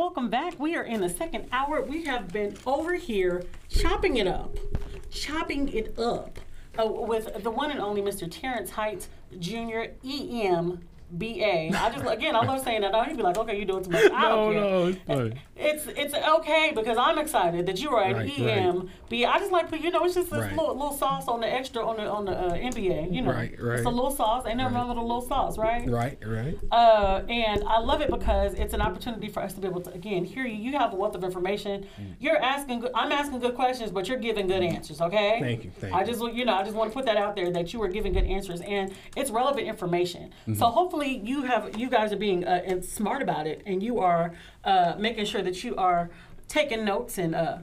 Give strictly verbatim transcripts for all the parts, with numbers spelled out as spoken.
Welcome back. We are in the second hour. We have been over here chopping it up, chopping it up uh, with the one and only Mister Terrence Heights Junior E M B A. I just again, I love saying that. I don't even be like, okay, you doing too much. I no, don't care. No, it's, it's it's okay because I'm excited that you are an right, E M B A. Right. I just like, you know, it's just this right. little, little sauce on the extra on the on the uh, M B A. You know, right, right. It's a little sauce. Ain't nothing right. wrong with a little sauce, right? Right, right. Uh, and I love it because it's an opportunity for us to be able to again hear you. You have a wealth of information. Mm. You're asking, good, I'm asking good questions, but you're giving good answers. Okay. Thank you. Thank I just you know I just want to put that out there that you are giving good answers and it's relevant information. Mm-hmm. So hopefully. You have you guys are being uh, and smart about it, and you are uh, making sure that you are taking notes and uh,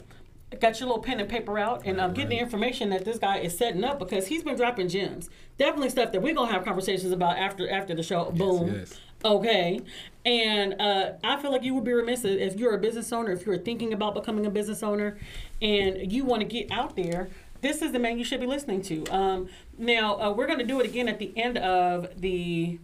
got your little pen and paper out and um, getting the information that this guy is setting up because he's been dropping gems. Definitely stuff that we're gonna have conversations about after after the show. Yes, boom. Yes. Okay, and uh, I feel like you would be remiss if you're a business owner, if you're thinking about becoming a business owner, and you want to get out there. This is the man you should be listening to. Um, now uh, we're gonna do it again at the end of the.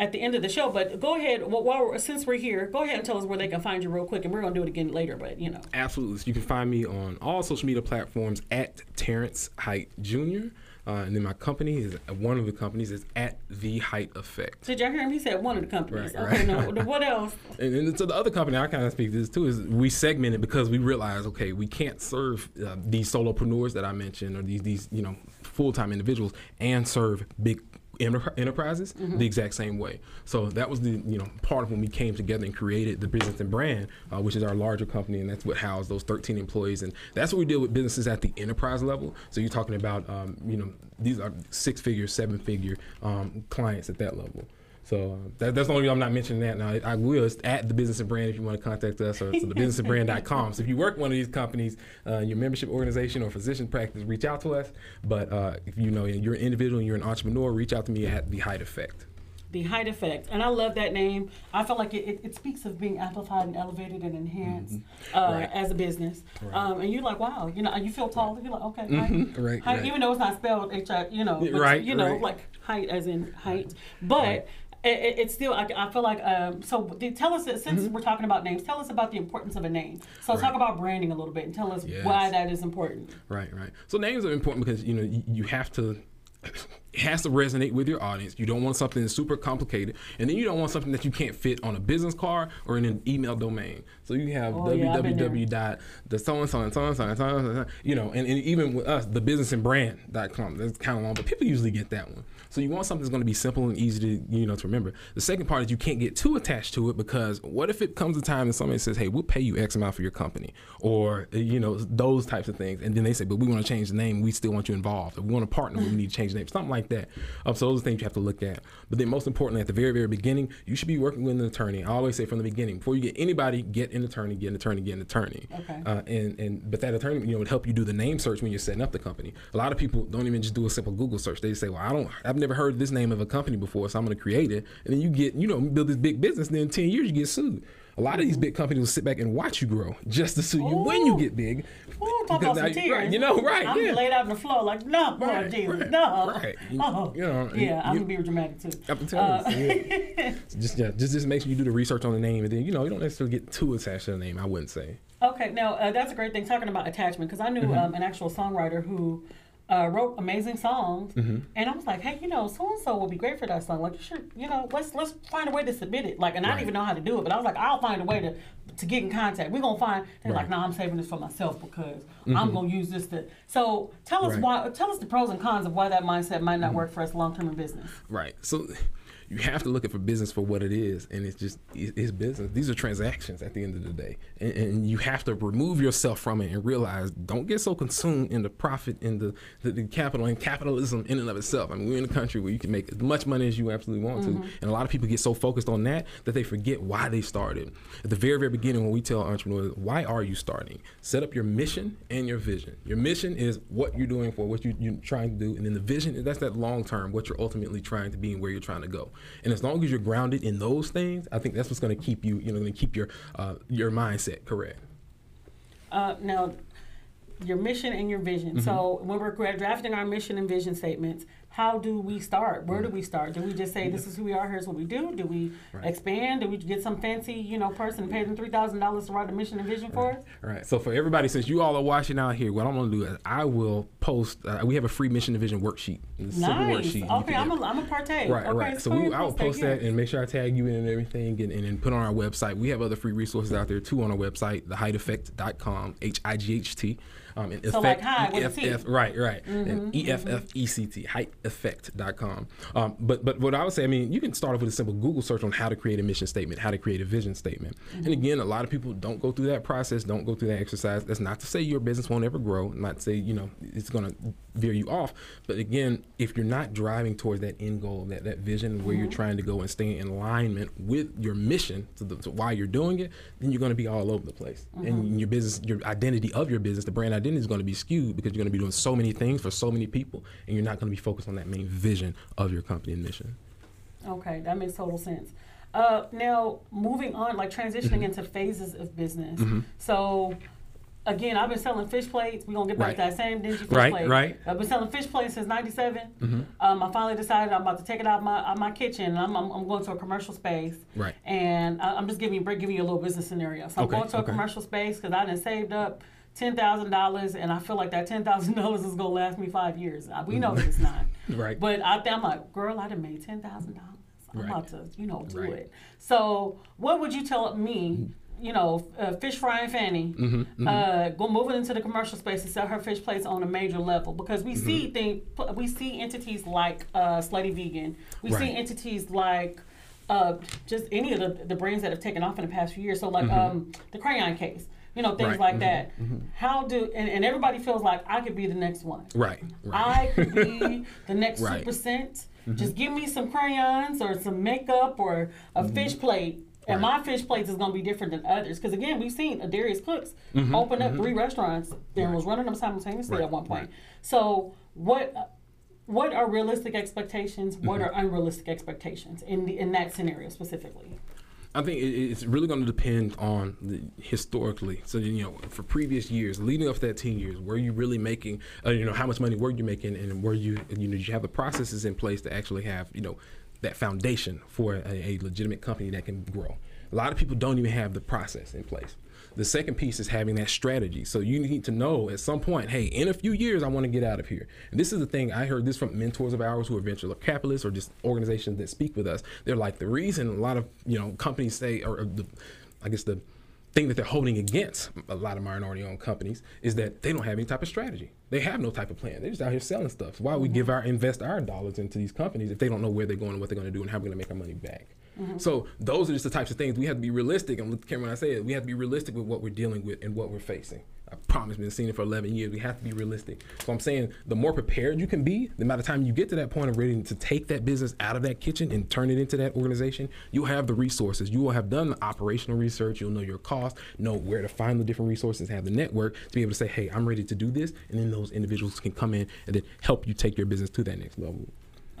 At the end of the show, but go ahead, well, while we're, since we're here, go ahead and tell us where they can find you real quick, and we're going to do it again later, but, you know. Absolutely. So you can find me on all social media platforms at Terrence Heights Junior, uh, and then my company, is one of the companies, is at The Height Effect. Did y'all hear him? He said one of the companies. Right, okay, right. No, what else? And, and so the other company I kind of speak to this, too, is we segment it because we realize, okay, we can't serve uh, these solopreneurs that I mentioned or these, these you know, full-time individuals and serve big enterprises mm-hmm. the exact same way. So that was the you know part of when we came together and created the Business and Brand, uh, which is our larger company, and that's what housed those thirteen employees. And that's what we deal with businesses at the enterprise level. So you're talking about um, you know these are six-figure, seven-figure um, clients at that level. So uh, that, that's the only reason I'm not mentioning that now. I will. It's at The Business and Brand if you want to contact us, or it's the business and brand dot com. So if you work at one of these companies, uh, your membership organization or physician practice, reach out to us. But uh, if you know you're an individual and you're an entrepreneur, reach out to me at The Height Effect. The Height Effect, and I love that name. I feel like it, it, it speaks of being amplified and elevated and enhanced mm-hmm. uh, right. as a business. Right. Um, and you're like, wow, you know, you feel taller. You're like, okay, mm-hmm. height, right, height, right. even though it's not spelled H I, you know, but, right, you know, right. like height as in height, but. Right. It, it, it's still, I, I feel like, um, so the, tell us, since mm-hmm. we're talking about names, tell us about the importance of a name. So right. talk about branding a little bit and tell us yes. why that is important. Right, right. So names are important because, you know, you, you have to... It has to resonate with your audience. You don't want something that's super complicated, and then you don't want something that you can't fit on a business card or in an email domain. So you have oh, www yeah, dot the so and so and so and so and so and so, you know, and, and even with us, the business and brand dot com. That's kind of long, but people usually get that one. So you want something that's going to be simple and easy to you know to remember. The second part is you can't get too attached to it because what if it comes a time and somebody says, hey, we'll pay you X amount for your company, or you know those types of things, and then they say, but we want to change the name. We still want you involved. If we want to partner, we need to change the name. Something like. Like that. Um, so those are things you have to look at. But then most importantly, at the very, very beginning, you should be working with an attorney. I always say from the beginning, before you get anybody, get an attorney, get an attorney, get an attorney. Okay. Uh, and, and but that attorney, you know, would help you do the name search when you're setting up the company. A lot of people don't even just do a simple Google search. They say, well, I don't, I've never heard this name of a company before, so I'm going to create it. And then you get, you know, build this big business. Then in ten years, you get sued. A lot of these big companies will sit back and watch you grow just to sue you Ooh. When you get big. Ooh, talk about some tears. Right, you know, right. I'm yeah. laid out on the floor like, no, right, no, Jesus, right, no. Right. Oh. You know, yeah, you, I'm going to be dramatic, too. I'm telling uh, you. Yeah. just, yeah, just, just make sure you do the research on the name, and then, you know, you don't necessarily get too attached to the name, I wouldn't say. Okay, now, uh, that's a great thing, talking about attachment, because I knew mm-hmm. um, an actual songwriter who... Uh, wrote amazing songs, mm-hmm. and I was like, hey, you know, so and so will be great for that song. Like, you should, you know, let's let's find a way to submit it. Like, and right. I didn't even know how to do it, but I was like, I'll find a way to, to get in contact. We're gonna find. They're right. like, no, nah, I'm saving this for myself because mm-hmm. I'm gonna use this to. So tell us right. why. Tell us the pros and cons of why that mindset might not mm-hmm. work for us long term in business. Right. So. You have to look at for business for what it is, and it's just it's business. These are transactions at the end of the day, and, and you have to remove yourself from it and realize don't get so consumed in the profit and the, the, the capital and capitalism in and of itself. I mean, we're in a country where you can make as much money as you absolutely want mm-hmm. to, and a lot of people get so focused on that that they forget why they started. At the very, very beginning, when we tell entrepreneurs, why are you starting? Set up your mission and your vision. Your mission is what you're doing for, what you, you're trying to do, and then the vision, that's that long term, what you're ultimately trying to be and where you're trying to go. And as long as you're grounded in those things, I think that's what's going to keep you, you know, going to keep your uh, your mindset correct. Uh, now, your mission and your vision. Mm-hmm. So when we're drafting our mission and vision statements, how do we start? Where do we start? Do we just say, this is who we are, here's what we do? Do we right. expand? Do we get some fancy, you know, person and pay them three thousand dollars to write a mission and vision for us? All right. So for everybody, since you all are watching out here, what I'm going to do is I will post, uh, we have a free mission and vision worksheet. It's a nice. Simple worksheet. Okay, I'm a, I'm a partake. Right, okay, right. So we, I will post that and make sure I tag you in and everything and, and, and put on our website. We have other free resources out there too on our website, the height effect dot com, H I G H T. Um, and so effect, like high with T. Right, right. Mm-hmm, and E F F E C T, height effect dot com. Um, but but what I would say, I mean, you can start off with a simple Google search on how to create a mission statement, how to create a vision statement. Mm-hmm. And again, a lot of people don't go through that process, don't go through that exercise. That's not to say your business won't ever grow, not to say, you know, it's going to veer you off. But again, if you're not driving towards that end goal, that, that vision where mm-hmm. you're trying to go and stay in alignment with your mission to, the, to why you're doing it, then you're going to be all over the place. Mm-hmm. And your business, your identity of your business, the brand identity, is going to be skewed because you're going to be doing so many things for so many people, and you're not going to be focused on that main vision of your company and mission. Okay, that makes total sense. Uh, now, moving on, like transitioning mm-hmm. into phases of business. Mm-hmm. So, again, I've been selling fish plates. We're going to get back right. to that same dingy fish right, plate. Right. I've been selling fish plates since ninety-seven. Mm-hmm. Um, I finally decided I'm about to take it out of my, out of my kitchen, and I'm, I'm, I'm going to a commercial space. Right. And I, I'm just giving you, giving you a little business scenario. So, okay, I'm going to okay. a commercial space because I done saved up ten thousand dollars, and I feel like that ten thousand dollars is gonna last me five years. We know it's not. Right. But I th- I'm like, girl, I done made ten thousand dollars. I'm right. about to, you know, do right. it. So what would you tell me, you know, uh, Fish Fry and Fanny, mm-hmm, mm-hmm. uh, go moving into the commercial space and sell her fish plates on a major level? Because we mm-hmm. see things, we see entities like uh, Slutty Vegan. We right. see entities like uh, just any of the, the brands that have taken off in the past few years. So like mm-hmm. um, the Crayon Case. You know, things right. like mm-hmm. that. Mm-hmm. How do, and, and everybody feels like I could be the next one. Right. right. I could be the next right. super scent. Mm-hmm. Just give me some crayons or some makeup or a mm-hmm. fish plate. And right. my fish plates is going to be different than others. Because, again, we've seen Adarius Cooks mm-hmm. open up mm-hmm. three restaurants and right. was running them simultaneously right. at one point. Right. So what what are realistic expectations? Mm-hmm. What are unrealistic expectations in the, in that scenario specifically? I think it's really going to depend on the, historically. So, you know, for previous years, leading up to that ten years, were you really making, uh, you know, how much money were you making, and were you, you know, did you have the processes in place to actually have, you know, that foundation for a, a legitimate company that can grow? A lot of people don't even have the process in place. The second piece is having that strategy. So you need to know at some point, hey, in a few years, I want to get out of here. And this is the thing. I heard this from mentors of ours who are venture capitalists or just organizations that speak with us. They're like, the reason a lot of, you know, companies say, or, or the, I guess the thing that they're holding against a lot of minority-owned companies is that they don't have any type of strategy. They have no type of plan. They're just out here selling stuff. So why would we give our, invest our dollars into these companies if they don't know where they're going and what they're going to do and how we're going to make our money back? Mm-hmm. So those are just the types of things we have to be realistic. And Cameron, I say it, we have to be realistic with what we're dealing with and what we're facing. I promise, been seeing it for eleven years. We have to be realistic. So I'm saying the more prepared you can be, the by the time you get to that point of ready to take that business out of that kitchen and turn it into that organization, you'll have the resources. You will have done the operational research. You'll know your cost, know where to find the different resources, have the network to be able to say, hey, I'm ready to do this. And then those individuals can come in and then help you take your business to that next level.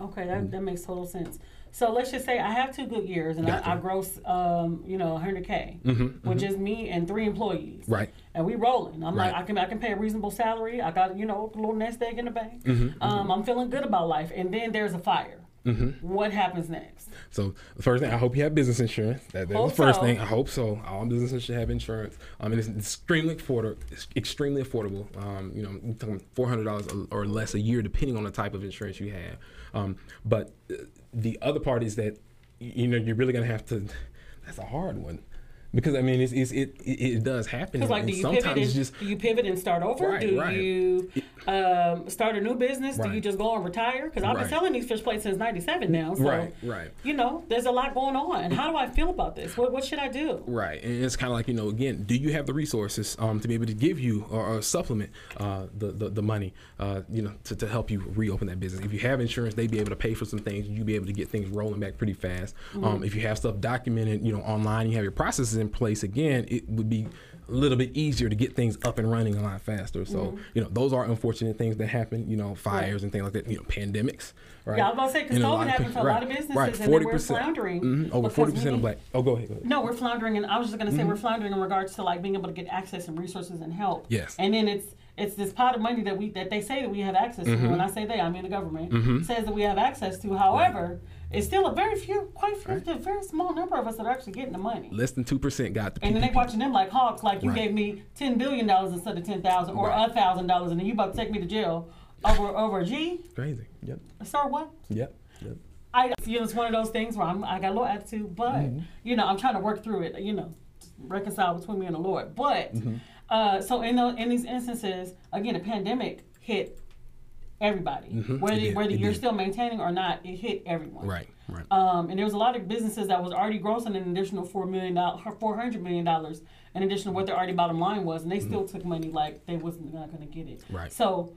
Okay, that, mm-hmm. that makes total sense. So let's just say I have two good years and gotcha. I, I gross, um, you know, one hundred K, mm-hmm, which mm-hmm. is me and three employees. Right. And we rolling. I'm right. like, I can I can pay a reasonable salary. I got, you know, a little nest egg in the bank. Mm-hmm, um, mm-hmm. I'm feeling good about life. And then there's a fire. Mm-hmm. What happens next? So the first thing, I hope you have business insurance. That, that's the first so. thing. I hope so. All businesses should have insurance. Um, it is extremely affordable. Extremely affordable. Um, you know, we're talking four hundred dollars or less a year, depending on the type of insurance you have. Um, but the other part is that, you know, you're really gonna have to. That's a hard one. Because, I mean, it's, it's, it it does happen. Because, like, do you, sometimes pivot and, just, do you pivot and start over? Right, do right. you um, start a new business? Right. Do you just go and retire? Because I've right. been selling these fish plates since ninety-seven now. So, right, right. you know, there's a lot going on. How do I feel about this? What what should I do? Right. And it's kind of like, you know, again, do you have the resources um, to be able to give you or, or supplement uh, the, the, the money, uh, you know, to, to help you reopen that business? If you have insurance, they'd be able to pay for some things. You'd be able to get things rolling back pretty fast. Mm-hmm. Um, if you have stuff documented, you know, online, you have your processes in place, again, it would be a little bit easier to get things up and running a lot faster. So, mm-hmm. you know, those are unfortunate things that happen, you know, fires right. and things like that, you know, pandemics, right? Yeah, I was about to say, because COVID happened for a lot of businesses, right. forty percent, and then we're floundering. Mm-hmm. Over forty percent we, of black. Oh, go ahead, go ahead. No, we're floundering, and I was just going to say mm-hmm. we're floundering in regards to, like, being able to get access and resources and help. Yes. And then it's it's this pot of money that we that they say that we have access mm-hmm. to. When I say they, I mean the government mm-hmm. says that we have access to. However, right. it's still a very few, quite few, right. a very small number of us that are actually getting the money. Less than two percent got the. And then they watching them like hawks, like you right. gave me ten billion dollars instead of ten thousand or a thousand dollars, and then you about to take me to jail over over a G. Crazy. Yep. Sir, what? Yep. Yep. I, you know, it's one of those things where I'm, I got a little attitude, but mm-hmm. you know, I'm trying to work through it. You know, reconcile between me and the Lord. But mm-hmm. uh, so in the, in these instances, again, the pandemic hit everybody, mm-hmm. whether did, whether you're did. still maintaining or not, it hit everyone. Right, right. Um, and there was a lot of businesses that was already grossing an additional four million dollars, four hundred million dollars in addition to what their already bottom line was, and they mm-hmm. still took money like they wasn't not going to get it. Right. So,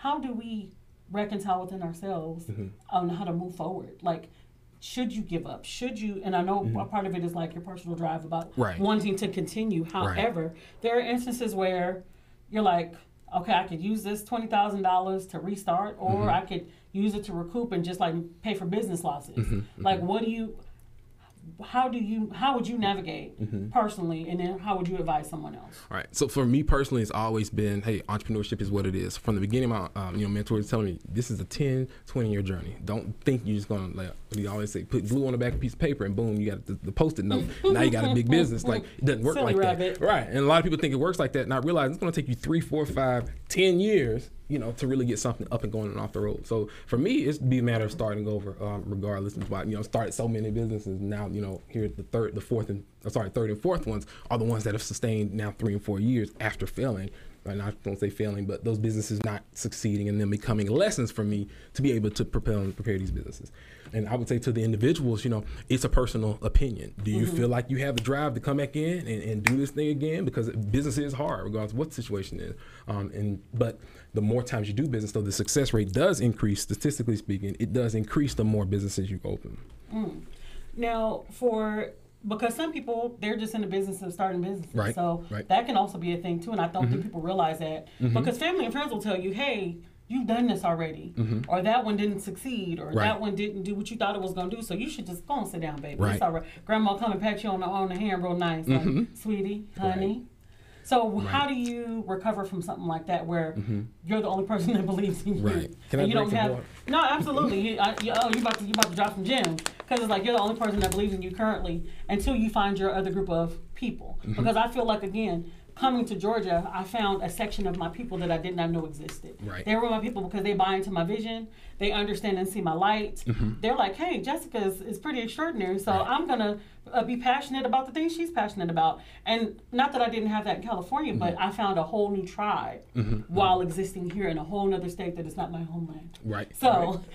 how do we reconcile within ourselves mm-hmm. on how to move forward? Like, should you give up? Should you? And I know mm-hmm. a part of it is like your personal drive about right. wanting to continue. However, right. there are instances where you're like, okay, I could use this twenty thousand dollars to restart, or mm-hmm. I could use it to recoup and just like pay for business losses. Mm-hmm. Like, what do you, how do you, how would you navigate mm-hmm. personally? And then how would you advise someone else? All right. So for me personally, it's always been, hey, entrepreneurship is what it is. From the beginning, my um, you know, mentor is telling me, this is a ten, twenty year journey. Don't think you're just going to, like, you always say, put glue on the back of a piece of paper and boom, you got the, the post-it note. Now you got a big business. Like, it doesn't work Silly like rabbit. that. Right. And a lot of people think it works like that. And I realize it's going to take you three, four, five, ten years, you know, to really get something up and going and off the road. So for me, it's be a matter of starting over, um, regardless of why, you know, started so many businesses. Now, you know, here the third, the fourth and, I'm sorry, third and fourth ones are the ones that have sustained now three and four years after failing. And I don't say failing, but those businesses not succeeding and then becoming lessons for me to be able to propel and prepare these businesses. And I would say to the individuals, you know, it's a personal opinion. Do you mm-hmm. feel like you have the drive to come back in and, and do this thing again? Because business is hard, regardless of what the situation is. Um, and but the more times you do business, though, the success rate does increase. Statistically speaking, it does increase the more businesses you open. Mm. Now, for because some people, they're just in the business of starting businesses. Right. So right. that can also be a thing, too. And I don't mm-hmm. think people realize that. Mm-hmm. Because family and friends will tell you, hey, you've done this already, mm-hmm. or that one didn't succeed, or right. that one didn't do what you thought it was going to do, so you should just go and sit down, baby. Right. It's all right. Grandma come and pat you on the, on the hand real nice, mm-hmm. like, sweetie, honey. Right. So right. how do you recover from something like that where mm-hmm. you're the only person that believes in you? Right. Can I you drink don't have, water? No, absolutely. you, I, you, oh, you're about, to, you're about to drop some gems. Because it's like you're the only person that believes in you currently until you find your other group of people. Mm-hmm. Because I feel like, again, coming to Georgia, I found a section of my people that I did not know existed. Right. They were my people because they buy into my vision. They understand and see my light. Mm-hmm. They're like, hey, Jessica is, is pretty extraordinary, so right. I'm going to uh, be passionate about the things she's passionate about. And not that I didn't have that in California, mm-hmm. but I found a whole new tribe mm-hmm. while mm-hmm. existing here in a whole other state that is not my homeland. Right. So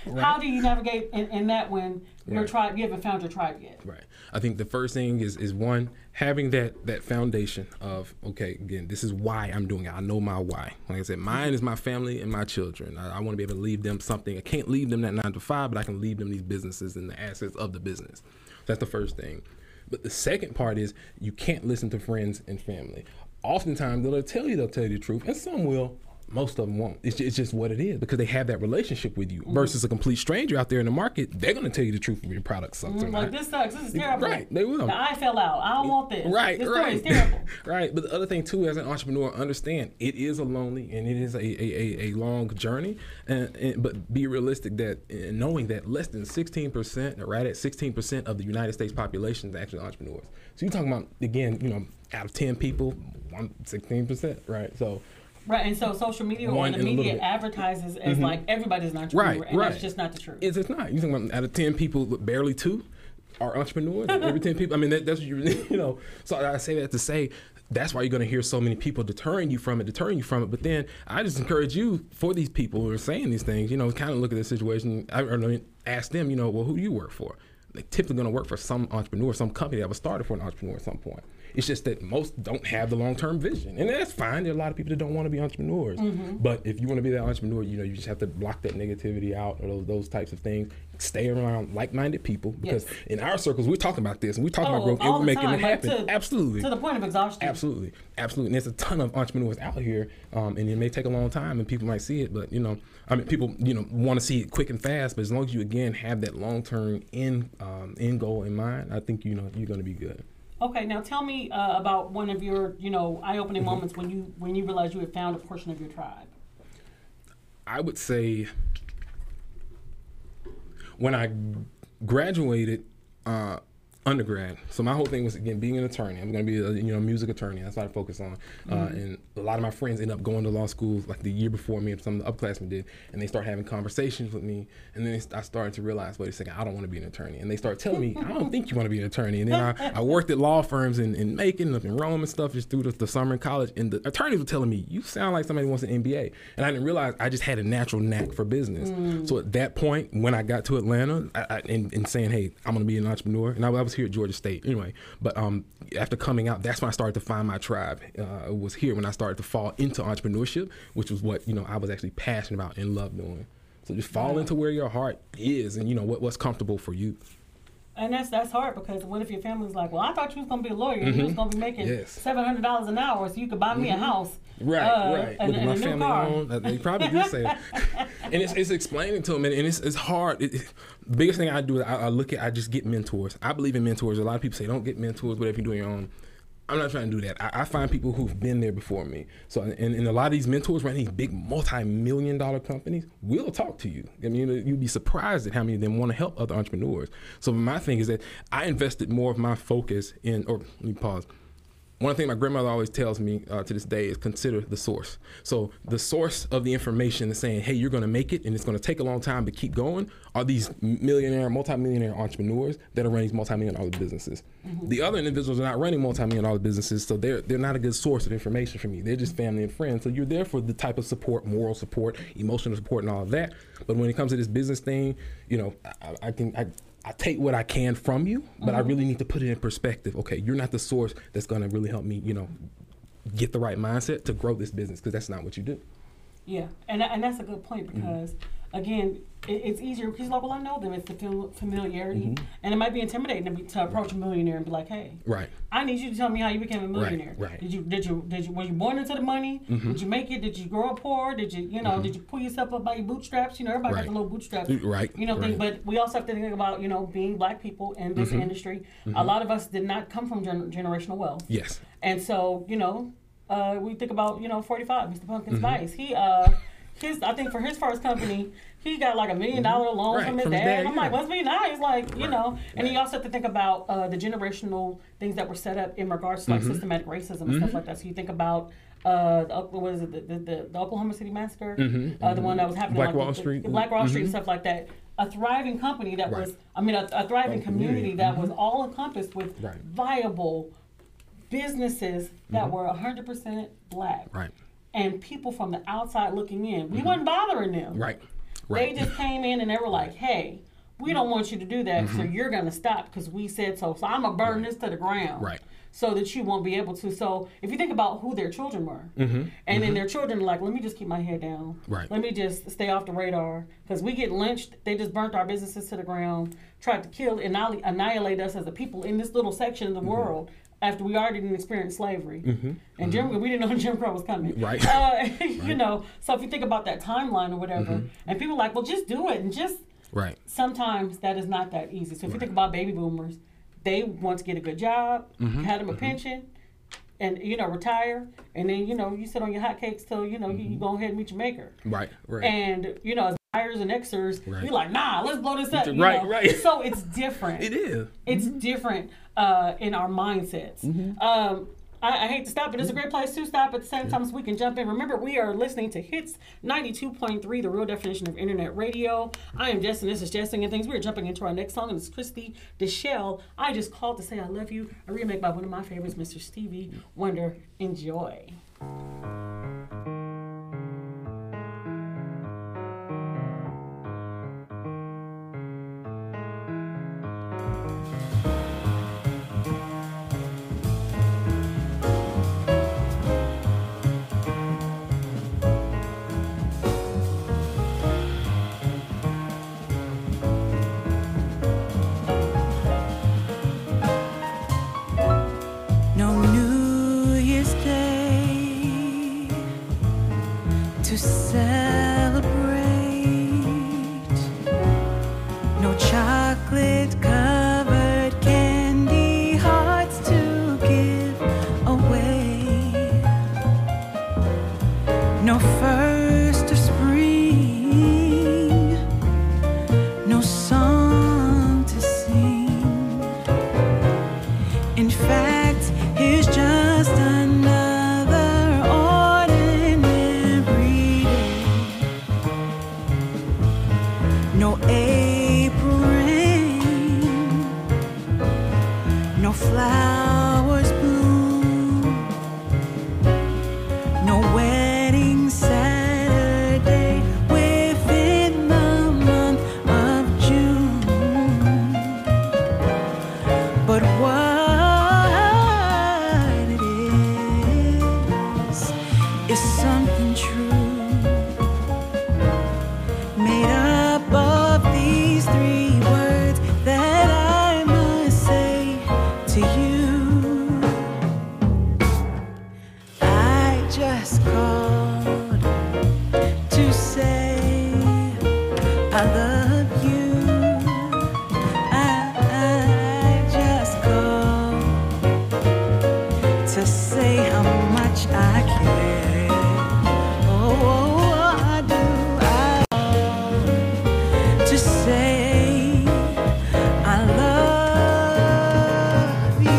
right. Right. how do you navigate in, in that when your right. tribe, you haven't found your tribe yet? Right. I think the first thing is, is one, having that, that foundation of, okay, again, this is why I'm doing it. I know my why. Like I said, mine is my family and my children. I, I want to be able to leave them something. I can't leave them that nine to five, but I can leave them these businesses and the assets of the business. That's the first thing. But the second part is you can't listen to friends and family. Oftentimes, they'll tell you, they'll tell you the truth, and some will. Most of them won't. It's just, it's just what it is because they have that relationship with you. Mm-hmm. Versus a complete stranger out there in the market, they're going to tell you the truth when your product sucks. Mm-hmm. Like, this sucks. This is terrible. Right. They will. The eye fell out. I don't want this. Right. This right. story is terrible. Right. But the other thing too, as an entrepreneur, understand it is a lonely and it is a a, a, a long journey. And, and but be realistic that uh, knowing that less than sixteen percent, right at sixteen percent of the United States population is actually entrepreneurs. So you're talking about again, you know, out of ten people, one sixteen percent, right? So. Right, and so social media or the media advertises as mm-hmm. like everybody's an entrepreneur, right, and right. that's just not the truth. It's, it's not. You think about out of ten people, barely two are entrepreneurs. Every ten people, I mean, that, that's what you, you know. So I say that to say that's why you're going to hear so many people deterring you from it, deterring you from it. But then I just encourage you for these people who are saying these things, you know, kind of look at the situation. I, I ask them, you know, well, who do you work for? They're typically going to work for some entrepreneur, some company that was started for an entrepreneur at some point. It's just that most don't have the long-term vision, and that's fine. There are a lot of people that don't want to be entrepreneurs, mm-hmm. but if you want to be that entrepreneur, you know, you just have to block that negativity out or those, those types of things. Stay around like-minded people because yes. in our circles, we're talking about this and we're talking oh, about growth and we're making time. it happen. Like to, absolutely. To the point of exhaustion. Absolutely. Absolutely. And there's a ton of entrepreneurs out here, um, and it may take a long time and people might see it, but you know, I mean, people, you know, want to see it quick and fast, but as long as you, again, have that long-term end, um, end goal in mind, I think, you know, you're going to be good. Okay, now tell me uh, about one of your, you know, eye-opening mm-hmm. moments when you when you realized you had found a portion of your tribe. I would say when I graduated uh, undergrad, so my whole thing was, again, being an attorney. I'm going to be a you know music attorney. That's what I focused on. Mm-hmm. uh, and a lot of my friends end up going to law school like the year before me, and some of the upclassmen did, and they start having conversations with me, and then I started to realize, wait a second, I don't want to be an attorney. And they start telling me, I don't think you want to be an attorney. And then I, I worked at law firms in, in Macon, up in Rome and stuff, just through the, the summer in college, and the attorneys were telling me, you sound like somebody who wants an M B A. And I didn't realize I just had a natural knack for business. Mm. So at that point, when I got to Atlanta, I, I, and, and saying, hey, I'm going to be an entrepreneur, and I, I was here at Georgia State anyway, but um, after coming out, that's when I started to find my tribe. Uh, it was here when I started to fall into entrepreneurship, which was what, you know, I was actually passionate about and loved doing. So just fall yeah. into where your heart is, and you know what, what's comfortable for you. And that's that's hard, because what if your family's like, well, I thought you was gonna be a lawyer, mm-hmm. you was gonna be making yes. seven hundred dollars an hour, so you could buy me mm-hmm. a house. Right, uh, right. And, Look, and my a family owned, uh, they probably do say it. And it's, it's explaining to them, and, and it's, it's hard. It, it, the biggest thing I do is I, I look at, I just get mentors. I believe in mentors. A lot of people say, don't get mentors, whatever you do on your own. I'm not trying to do that. I, I find people who've been there before me. So, and, and a lot of these mentors running these big multi-million dollar companies will talk to you. I mean, you'd be surprised at how many of them want to help other entrepreneurs. So my thing is that I invested more of my focus in, or let me pause. One thing my grandmother always tells me uh, to this day is consider the source. So the source of the information is saying, hey, you're going to make it and it's going to take a long time, but keep going, are these millionaire, multimillionaire entrepreneurs that are running these multi-million dollar businesses. Mm-hmm. The other individuals are not running multi-million dollar businesses, so they're, they're not a good source of information for me. They're just family and friends. So you're there for the type of support, moral support, emotional support, and all of that. But when it comes to this business thing, you know, I, I can... I, I take what I can from you, but mm-hmm. I really need to put it in perspective. Okay, you're not the source that's gonna really help me, you know, get the right mindset to grow this business, because that's not what you do. Yeah, and and that's a good point, because mm-hmm. again, it, it's easier because like, well, I know them. It's the familiarity, mm-hmm. and it might be intimidating to, be, to approach a millionaire and be like, hey, right, I need you to tell me how you became a millionaire. Right. Right. Did you did you did you were you born into the money? Mm-hmm. Did you make it? Did you grow up poor? Did you you know mm-hmm. did you pull yourself up by your bootstraps? You know, everybody right. got the little bootstraps. Right. You know, right. Thing, but we also have to think about, you know, being black people in this mm-hmm. industry. Mm-hmm. A lot of us did not come from gen- generational wealth. Yes. And so, you know, uh, we think about, you know, forty-five, Mister Pumpkin Spice. Mm-hmm. He uh. His, I think for his first company, he got like a million dollar loan right, from his from dad. dad I'm yeah. like, what's me now? He's like, you right, know. And right. you also have to think about uh, the generational things that were set up in regards to like mm-hmm. systematic racism and mm-hmm. stuff like that. So you think about uh, the, what is it, the, the, the Oklahoma City Massacre, mm-hmm. uh, the one that was happening Black like, Wall the, Street, the Black Wall mm-hmm. Street and stuff like that. A thriving company that right. was, I mean, a, a thriving oh, community yeah. that mm-hmm. was all encompassed with right. viable businesses that mm-hmm. were one hundred percent black. Right. And people from the outside looking in, we mm-hmm. weren't bothering them. Right, right. They just came in and they were like, hey, we don't want you to do that, mm-hmm. so you're going to stop because we said so. So I'm going to burn this to the ground right. so that you won't be able to. So if you think about who their children were, mm-hmm. and mm-hmm. then their children are like, let me just keep my head down. Right. Let me just stay off the radar because we get lynched. They just burnt our businesses to the ground, tried to kill and annihilate us as a people in this little section of the mm-hmm. world. After we already didn't experience slavery. Mm-hmm. And Jim, mm-hmm. we didn't know Jim Crow was coming. Right. Uh, right. You know, so if you think about that timeline or whatever, mm-hmm. and people are like, well, just do it. And just right. sometimes that is not that easy. So if right. you think about baby boomers, they want to get a good job, mm-hmm. had them a mm-hmm. pension, and, you know, retire. And then, you know, you sit on your hotcakes till, you know, mm-hmm. you, you go ahead and meet your maker. Right, right. And, you know, as buyers and exers, right. you're like, nah, let's blow this up. You right, know? Right. So it's different. It is. It's mm-hmm. different. Uh, in our mindsets. Mm-hmm. Um, I, I hate to stop, but it's a great place to stop at the same time so we can jump in. Remember, we are listening to Hits ninety-two point three, the real definition of internet radio. I am Jesting, this is Jesting and Things. We're jumping into our next song, and it's Christy DeShell, I Just Called to Say I Love You, a remake by one of my favorites, Mister Stevie Wonder. Enjoy. no flowers bloom, no wedding Saturday within the month of June. But what it is, is something true, made up of these three words that I to you. I just called to say I love you. I, I just called to say how much I care. Oh, oh I do. I called to say I love you.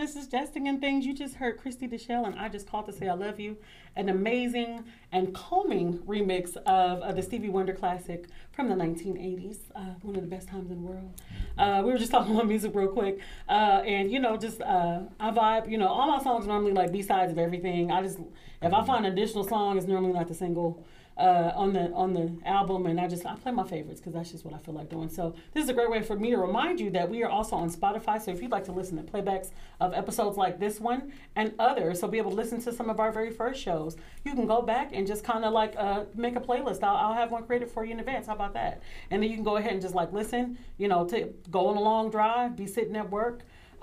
This is Jesting and Things. You just heard Christy DeShell and I Just Called to Say I Love You, an amazing and calming remix of, of the Stevie Wonder classic from the nineteen eighties, uh, one of the best times in the world. Uh, we were just talking about music real quick, uh, and you know, just uh, I vibe, you know, all my songs are normally like B-sides of everything. I just, if I find an additional song, it's normally like the single Uh, on the on the album, and I just I play my favorites because that's just what I feel like doing. So this is a great way for me to remind you that we are also on Spotify. So if you'd like to listen to playbacks of episodes like this one and others, so be able to listen to some of our very first shows, you can go back and just kind of like uh, make a playlist. I'll, I'll have one created for you in advance. How about that? And then you can go ahead and just like listen, you know, to go on a long drive, be sitting at work,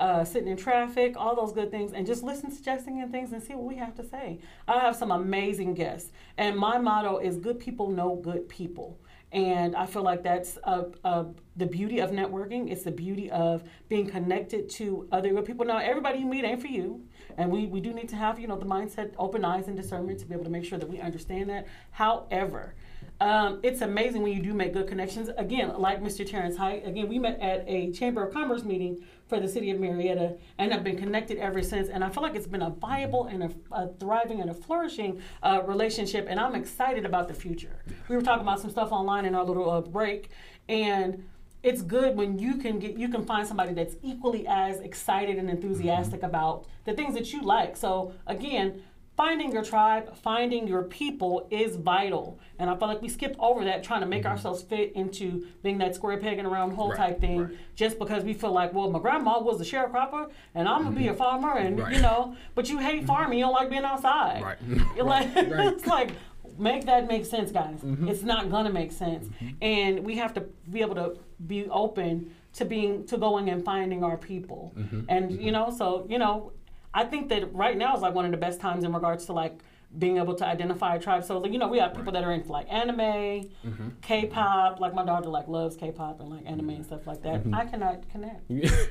Uh, sitting in traffic, all those good things, and just listen to Jesting and Things and see what we have to say. I have some amazing guests, and my motto is good people know good people. And I feel like that's uh, uh, the beauty of networking. It's the beauty of being connected to other good people. Now, everybody you meet ain't for you, and we, we do need to have, you know, the mindset, open eyes, and discernment to be able to make sure that we understand that. However, Um, it's amazing when you do make good connections. Again, like Mister Terrence Heights. Again, we met at a Chamber of Commerce meeting for the city of Marietta, and I've been connected ever since. And I feel like it's been a viable and a, a thriving and a flourishing uh, relationship, and I'm excited about the future. We were talking about some stuff online in our little uh, break, and it's good when you can get you can find somebody that's equally as excited and enthusiastic mm-hmm. about the things that you like. So again, finding your tribe, finding your people is vital. And I feel like we skip over that, trying to make mm-hmm. ourselves fit into being that square peg in a round hole right, type thing, right. just because we feel like, well, my grandma was a sharecropper, and I'm going to mm-hmm. be a farmer, and right. you know, but you hate farming, you don't like being outside. Right. You're right. Like, right. It's like, make that make sense, guys. Mm-hmm. It's not going to make sense. Mm-hmm. And we have to be able to be open to being, to going and finding our people. Mm-hmm. And, mm-hmm. you know, so, you know, I think that right now is like one of the best times in regards to like being able to identify a tribe. So like, you know, we have people right. that are into like anime, mm-hmm. K-pop. Like my daughter like loves K-pop and like anime and stuff like that. Mm-hmm. I cannot connect.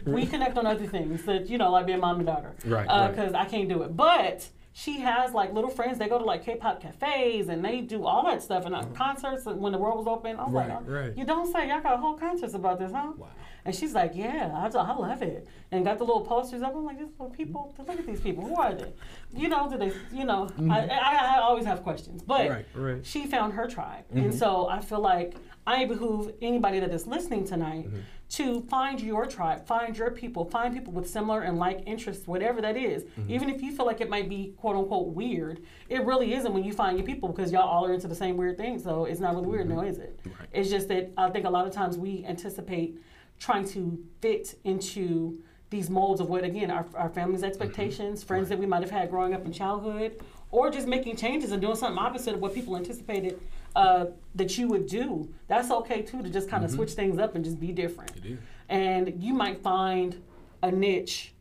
We connect on other things that, you know, like being mom and daughter. Right. Because uh, right. I can't do it. But she has like little friends. They go to like K-pop cafes and they do all that stuff and like, concerts. And when the world was open, I was right, like, oh, right. "You don't say! Y'all got whole concerts about this, huh?" Wow. And she's like, "Yeah, I, I love it." And got the little posters up. I'm like, "These little people. Look at these people. Who are they? You know? Do they? You know?" Mm-hmm. I, I, I always have questions, but right, right. she found her tribe, mm-hmm. and so I feel like I behoove anybody that is listening tonight. Mm-hmm. to find your tribe, find your people, find people with similar and like interests, whatever that is. Mm-hmm. Even if you feel like it might be quote unquote weird, it really isn't when you find your people because y'all all are into the same weird thing, so it's not really weird mm-hmm. now, is it? Right. It's just that I think a lot of times we anticipate trying to fit into these molds of what, again, our, our family's expectations, mm-hmm. friends right. that we might have had growing up in childhood, or just making changes and doing something opposite of what people anticipated uh, that you would do. That's okay too, to just kind of mm-hmm. switch things up and just be different. It is. And you might find a niche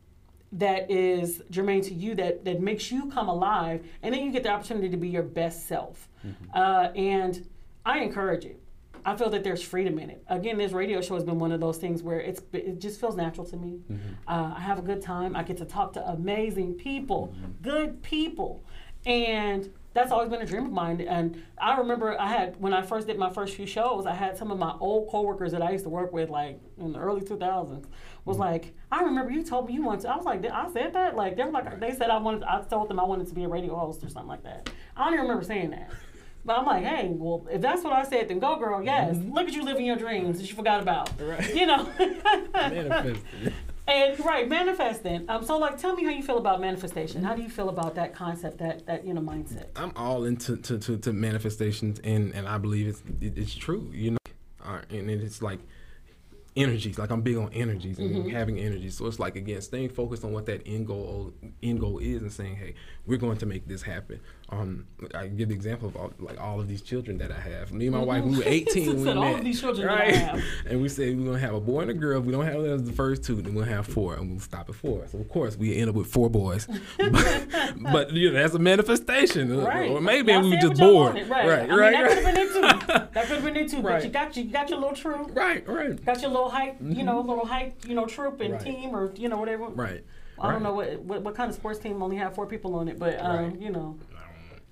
that is germane to you, that, that makes you come alive, and then you get the opportunity to be your best self. Mm-hmm. Uh, and I encourage it. I feel that there's freedom in it. Again, this radio show has been one of those things where it's it just feels natural to me. Mm-hmm. Uh, I have a good time. I get to talk to amazing people, mm-hmm. good people. And that's always been a dream of mine. And I remember I had, when I first did my first few shows, I had some of my old coworkers that I used to work with, like in the early two thousands, was mm-hmm. like, I remember you told me you wanted to, I was like, I said that? Like, they were like, right. they said I wanted, I told them I wanted to be a radio host or something like that. I don't even remember saying that. But I'm like, hey, well, if that's what I said, then go, girl, yes. Mm-hmm. Look at you living your dreams that you forgot about. Right. You know? Manifesting. And, right, manifesting. Um, so, like, tell me how you feel about manifestation. How do you feel about that concept, that, that you know, mindset? I'm all into to, to, to manifestations, and, and I believe it's it, it's true, you know? Uh, and it's like energies. Like, I'm big on energies and mm-hmm. having energy. So, it's like, again, staying focused on what that end goal, end goal is and saying, hey, we're going to make this happen. Um, I give the example of all, like all of these children that I have. Me and my mm-hmm. wife, we were eighteen when we met. All of these children right? that I have. And we said we're gonna have a boy and a girl. If we don't have that as the first two, then we'll have four, and we'll stop at four. So of course we end up with four boys. but, but you know that's a manifestation, right. or maybe y'all we were just bored. Right, right, I right. Mean, that right. could have been it too. That could have been it too. Right. But you got you got your little troop. Right, right. Got your little hype, mm-hmm. you know, little hype, you know, troop and right. team or you know whatever. Right. I right. don't know what, what what kind of sports team only have four people on it, but um, right. you know.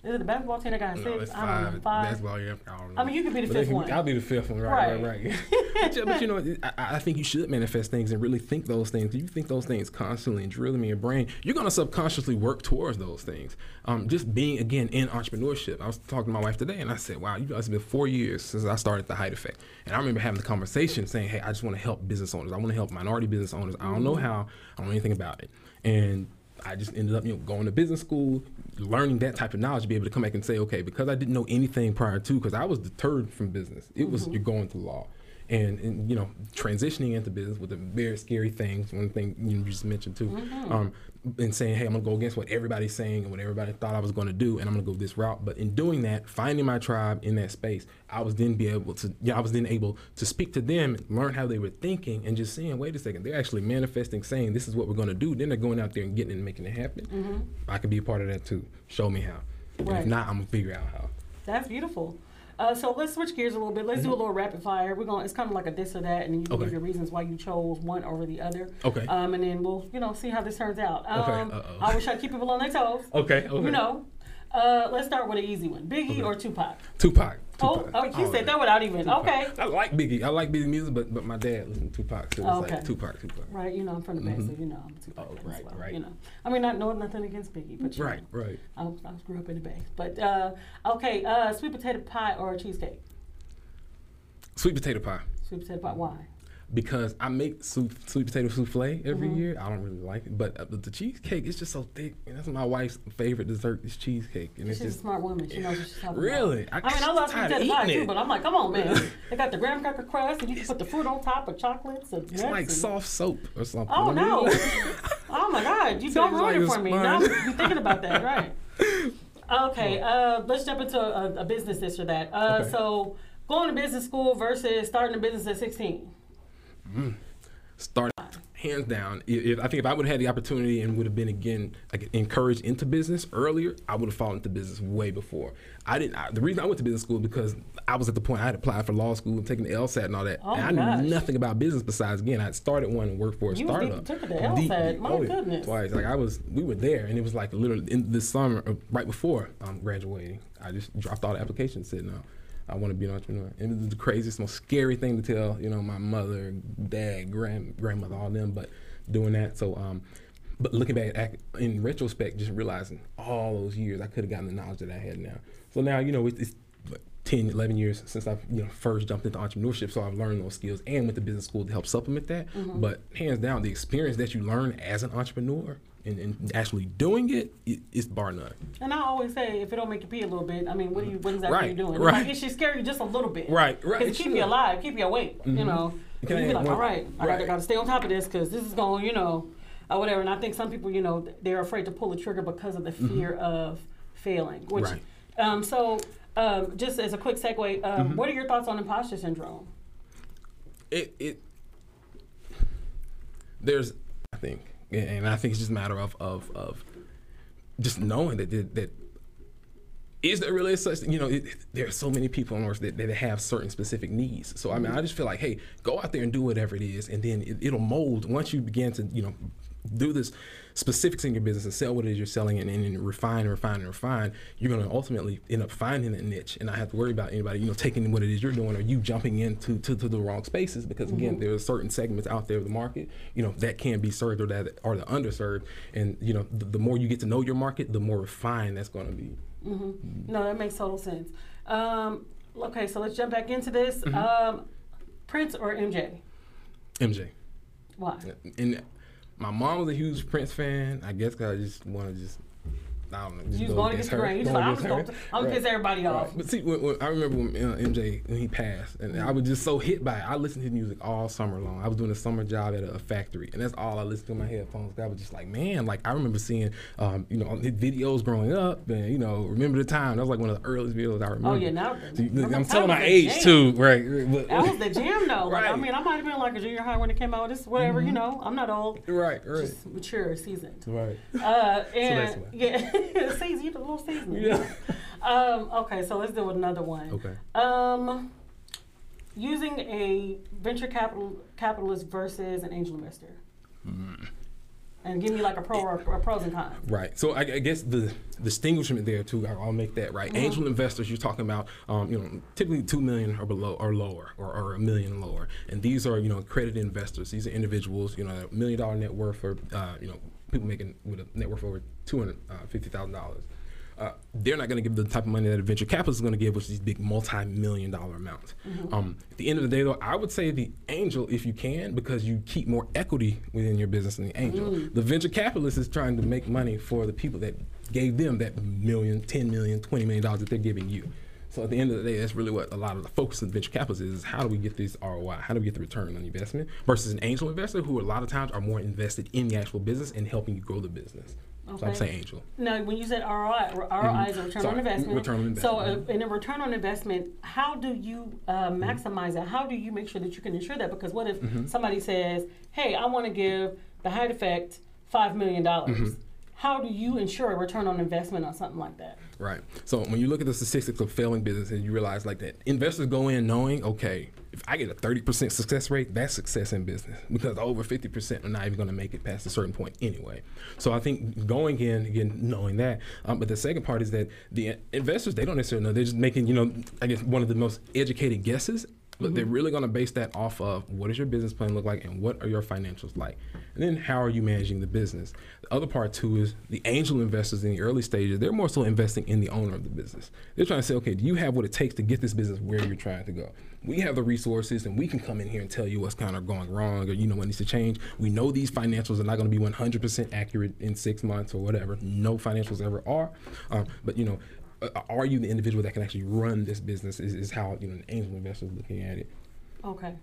Is it the basketball team that got no, six? I don't know, five. Basketball, yeah, I don't know. I mean, you could be the but fifth can, one. I'll be the fifth one, right, right, right. right. but, but you know, I, I think you should manifest things and really think those things. You think those things constantly and drill them in your brain. You're going to subconsciously work towards those things. Um, just being, again, in entrepreneurship. I was talking to my wife today, and I said, wow, you guys have been four years since I started The Height Effect. And I remember having the conversation saying, hey, I just want to help business owners. I want to help minority business owners. I don't know how. I don't know anything about it. And I just ended up, you know, going to business school, learning that type of knowledge to be able to come back and say, okay, because I didn't know anything prior to, because I was deterred from business. It mm-hmm. was you're going to law, and, and you know, transitioning into business with the very scary things. One thing you just mentioned too, mm-hmm. um, and saying, hey, I'm gonna go against what everybody's saying and what everybody thought I was gonna do, and I'm gonna go this route. But in doing that, finding my tribe in that space, I was then be able to, yeah, I was then able to speak to them, learn how they were thinking, and just saying, wait a second, they're actually manifesting, saying this is what we're gonna do. Then they're going out there and getting it and making it happen. Mm-hmm. I could be a part of that too. Show me how. Right. And if not, I'm gonna figure out how. That's beautiful. Uh, so let's switch gears a little bit. Let's mm-hmm. do a little rapid fire. We're going. It's kind of like a this or that, and then you can okay. give your reasons why you chose one over the other. Okay. Um, and then we'll, you know, see how this turns out. Um, okay. Uh-oh. I wish I'd keep people on their toes. Okay. Okay. You know, uh, let's start with an easy one: Biggie okay. or Tupac? Tupac. Tupac. Oh, oh, you oh, said man. That without even. Tupac. Okay. I like Biggie. I like Biggie music, but but my dad listened to Tupac, so it's okay. like Tupac, Tupac. Right. You know, I'm from the Bay, mm-hmm. so you know, I'm a Tupac. Oh, right, well, right. You know, I mean, not knowing nothing against Biggie, but you right, know, right. I, I grew up in the Bay, but uh, okay. Uh, sweet potato pie or cheesecake? Sweet potato pie. Sweet potato pie. Why? because I make soup, sweet potato souffle every mm-hmm. year. I don't really like it, but, uh, but the cheesecake is just so thick. And that's my wife's favorite dessert is cheesecake. And she's it's just, a smart woman. She knows what she's talking really? about. Really? I, I mean, I love to eat pie too, but I'm like, come on, man. They got the graham cracker crust, and you can put the fruit on top of chocolates. And it's like and... soft soap or something. Oh no! Oh my God! You don't ruin it for me. Now you're thinking about that, right? Okay, uh, let's jump into a, a business this or that. Uh, okay. So, going to business school versus starting a business at sixteen. Mm. Start hands down. If, if, I think if I would have had the opportunity and would have been again like, encouraged into business earlier, I would have fallen into business way before. I didn't. I, the reason I went to business school because I was at the point I had applied for law school and taken the LSAT and all that. Oh and I knew gosh. nothing about business besides again I had started one and worked for a you startup. Took the LSAT. Deep, My oh, goodness. Twice. Like I was, we were there, and it was like literally in this summer, right before I'm graduating, I just dropped all the applications sitting out. I want to be an entrepreneur. And it was the craziest, most scary thing to tell, you know, my mother, dad, grand, grandmother, all them, but doing that. So, um, but looking back at, in retrospect, just realizing all those years, I could have gotten the knowledge that I had now. So now, you know, it's, it's ten, eleven years since I've, you know, first jumped into entrepreneurship. So I've learned those skills and went to business school to help supplement that. Mm-hmm. But hands down, the experience that you learn as an entrepreneur And, and actually doing it, it, it's bar none. And I always say, if it don't make you pee a little bit, I mean, what are you? What exactly right, are you doing? Right. Like, it should scare you just a little bit. Right, right. It keep should. you alive, keep you awake. Mm-hmm. You know, you be like, one, all right, right. I gotta, gotta stay on top of this because this is going, you know, or whatever. And I think some people, you know, they're afraid to pull the trigger because of the fear mm-hmm. of failing. Which, right. Um, so, um, just as a quick segue, um, mm-hmm. what are your thoughts on imposter syndrome? It, it, there's, I think. And I think it's just a matter of of, of just knowing that, that that is there really such you know it, there are so many people on earth that, that have certain specific needs. So I mean I just feel like hey go out there and do whatever it is, and then it, it'll mold once you begin to you know do this specifics in your business and sell what it is you're selling and, and, and refine and refine and refine. You're gonna ultimately end up finding that niche and not have to worry about anybody you know taking what it is you're doing or you jumping into to, to the wrong spaces because again mm-hmm. there are certain segments out there of the market you know that can be served or that are the underserved, and you know the, the more you get to know your market the more refined that's going to be. Mm-hmm. No, that makes total sense. Um, okay, so let's jump back into this. Mm-hmm. um, Prince or M J? M J. Why? And my mom was a huge Prince fan. I guess because I just want to just, I don't know. Just you was going against her. You just like, I'm going to right. piss everybody off. Right. But see, when, when, I remember when uh, M J, when he passed, and I was just so hit by it. I listened to his music all summer long. I was doing a summer job at a, a factory, and that's all I listened to in my headphones. I was just like, man, like I remember seeing, um, you know, his videos growing up, and, you know, remember the time. That was like one of the earliest videos I remember. Oh, yeah, now. So, look, I'm telling my age, jam. too. Right. But, that was the jam, though. Right. Like, I mean, I might have been like a junior high when it came out. It's whatever, mm-hmm. you know. I'm not old. Right, right. Just mature, seasoned. Right. Uh, and, so yeah. Season, you the little seasoning. Yeah. Um, okay, so let's do another one. Okay. Um, using a venture capital capitalist versus an angel investor, mm. and give me like a pro or a, a pros and cons. Right. So I, I guess the, the distinguishment there too. I'll make that right. Mm-hmm. Angel investors, you're talking about, um, you know, typically two million or below or lower, or, or a million lower, and these are you know accredited investors. These are individuals, you know, a million dollar net worth or uh, you know. people making with a net worth over two hundred fifty thousand dollars. Uh, they're not going to give the type of money that a venture capitalist is going to give, which is these big multi-million dollar amounts. Mm-hmm. Um, at the end of the day, though, I would say the angel if you can, because you keep more equity within your business than the angel. Mm. The venture capitalist is trying to make money for the people that gave them that million, ten million, twenty million dollars that they're giving you. So at the end of the day, that's really what a lot of the focus of venture capitalists is, is how do we get this R O I? How do we get the return on investment? Versus an angel investor who a lot of times are more invested in the actual business and helping you grow the business. Okay. So I'm saying angel. Now, when you said R O I, R O I mm-hmm. is a return Sorry, on investment. Return on investment. So uh, in a return on investment, how do you uh, maximize mm-hmm. it? How do you make sure that you can ensure that? Because what if mm-hmm. somebody says, hey, I want to give the Height Effect five million dollars. Mm-hmm. How do you ensure a return on investment on something like that? Right. So when you look at the statistics of failing businesses, you realize like that investors go in knowing, okay, if I get a thirty percent success rate, that's success in business because over fifty percent are not even going to make it past a certain point anyway. So I think going in, again, knowing that. Um, but the second part is that the investors, they don't necessarily know. They're just making, you know, I guess one of the most educated guesses But mm-hmm. they're really going to base that off of what does your business plan look like and what are your financials like? And then how are you managing the business? The other part too is the angel investors in the early stages, they're more so investing in the owner of the business. They're trying to say, okay, do you have what it takes to get this business where you're trying to go? We have the resources and we can come in here and tell you what's kind of going wrong or you know what needs to change. We know these financials are not going to be one hundred percent accurate in six months or whatever. No financials ever are. Um, but you know, are you the individual that can actually run this business is, is how you know an angel investor is looking at it. Okay.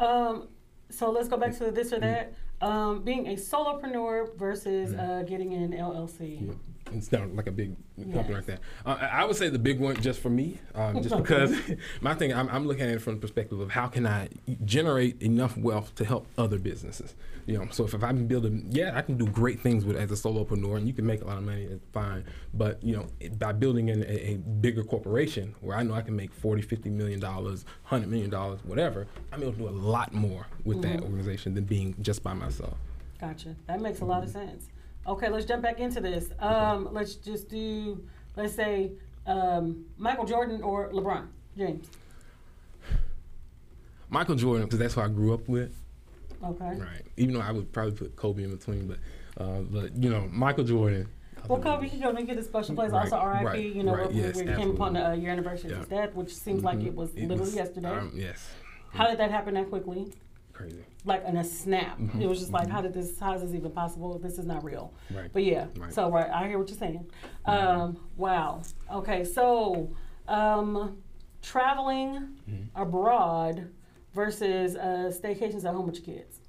Um, so let's go back to the this or that. Um, being a solopreneur versus uh, getting an L L C. Yeah. It's not like a big yes. company like that. Uh, I would say the big one just for me, um, just because my thing, I'm, I'm looking at it from the perspective of how can I generate enough wealth to help other businesses. You know, so if, if I can build a, yeah, I can do great things with as a solopreneur and you can make a lot of money, it's fine. But, you know, it, by building in a, a bigger corporation where I know I can make forty, fifty million dollars, one hundred million dollars, whatever, I'm able to do a lot more with mm-hmm. that organization than being just by myself. Gotcha. That makes a lot of sense. Okay, let's jump back into this. Um, okay. Let's just do, let's say, um, Michael Jordan or LeBron James. Michael Jordan, because that's who I grew up with. Okay. Right. Even though I would probably put Kobe in between, but, uh, but you know, Michael Jordan. Well, Kobe, you know, we get a special place. Right, also, R I P. Right, you know, right, we, yes, we came upon the, uh, your anniversary of his death, which seems mm-hmm. like it was it literally was, yesterday. Um, yes. How did that happen that quickly? Crazy. Like in a snap. Mm-hmm. It was just like, mm-hmm. how did this, how is this even possible? This is not real. Right. But yeah, right. so right, I hear what you're saying. Mm-hmm. Um, wow. Okay, so um, traveling mm-hmm. abroad versus uh, staycations at home with your kids.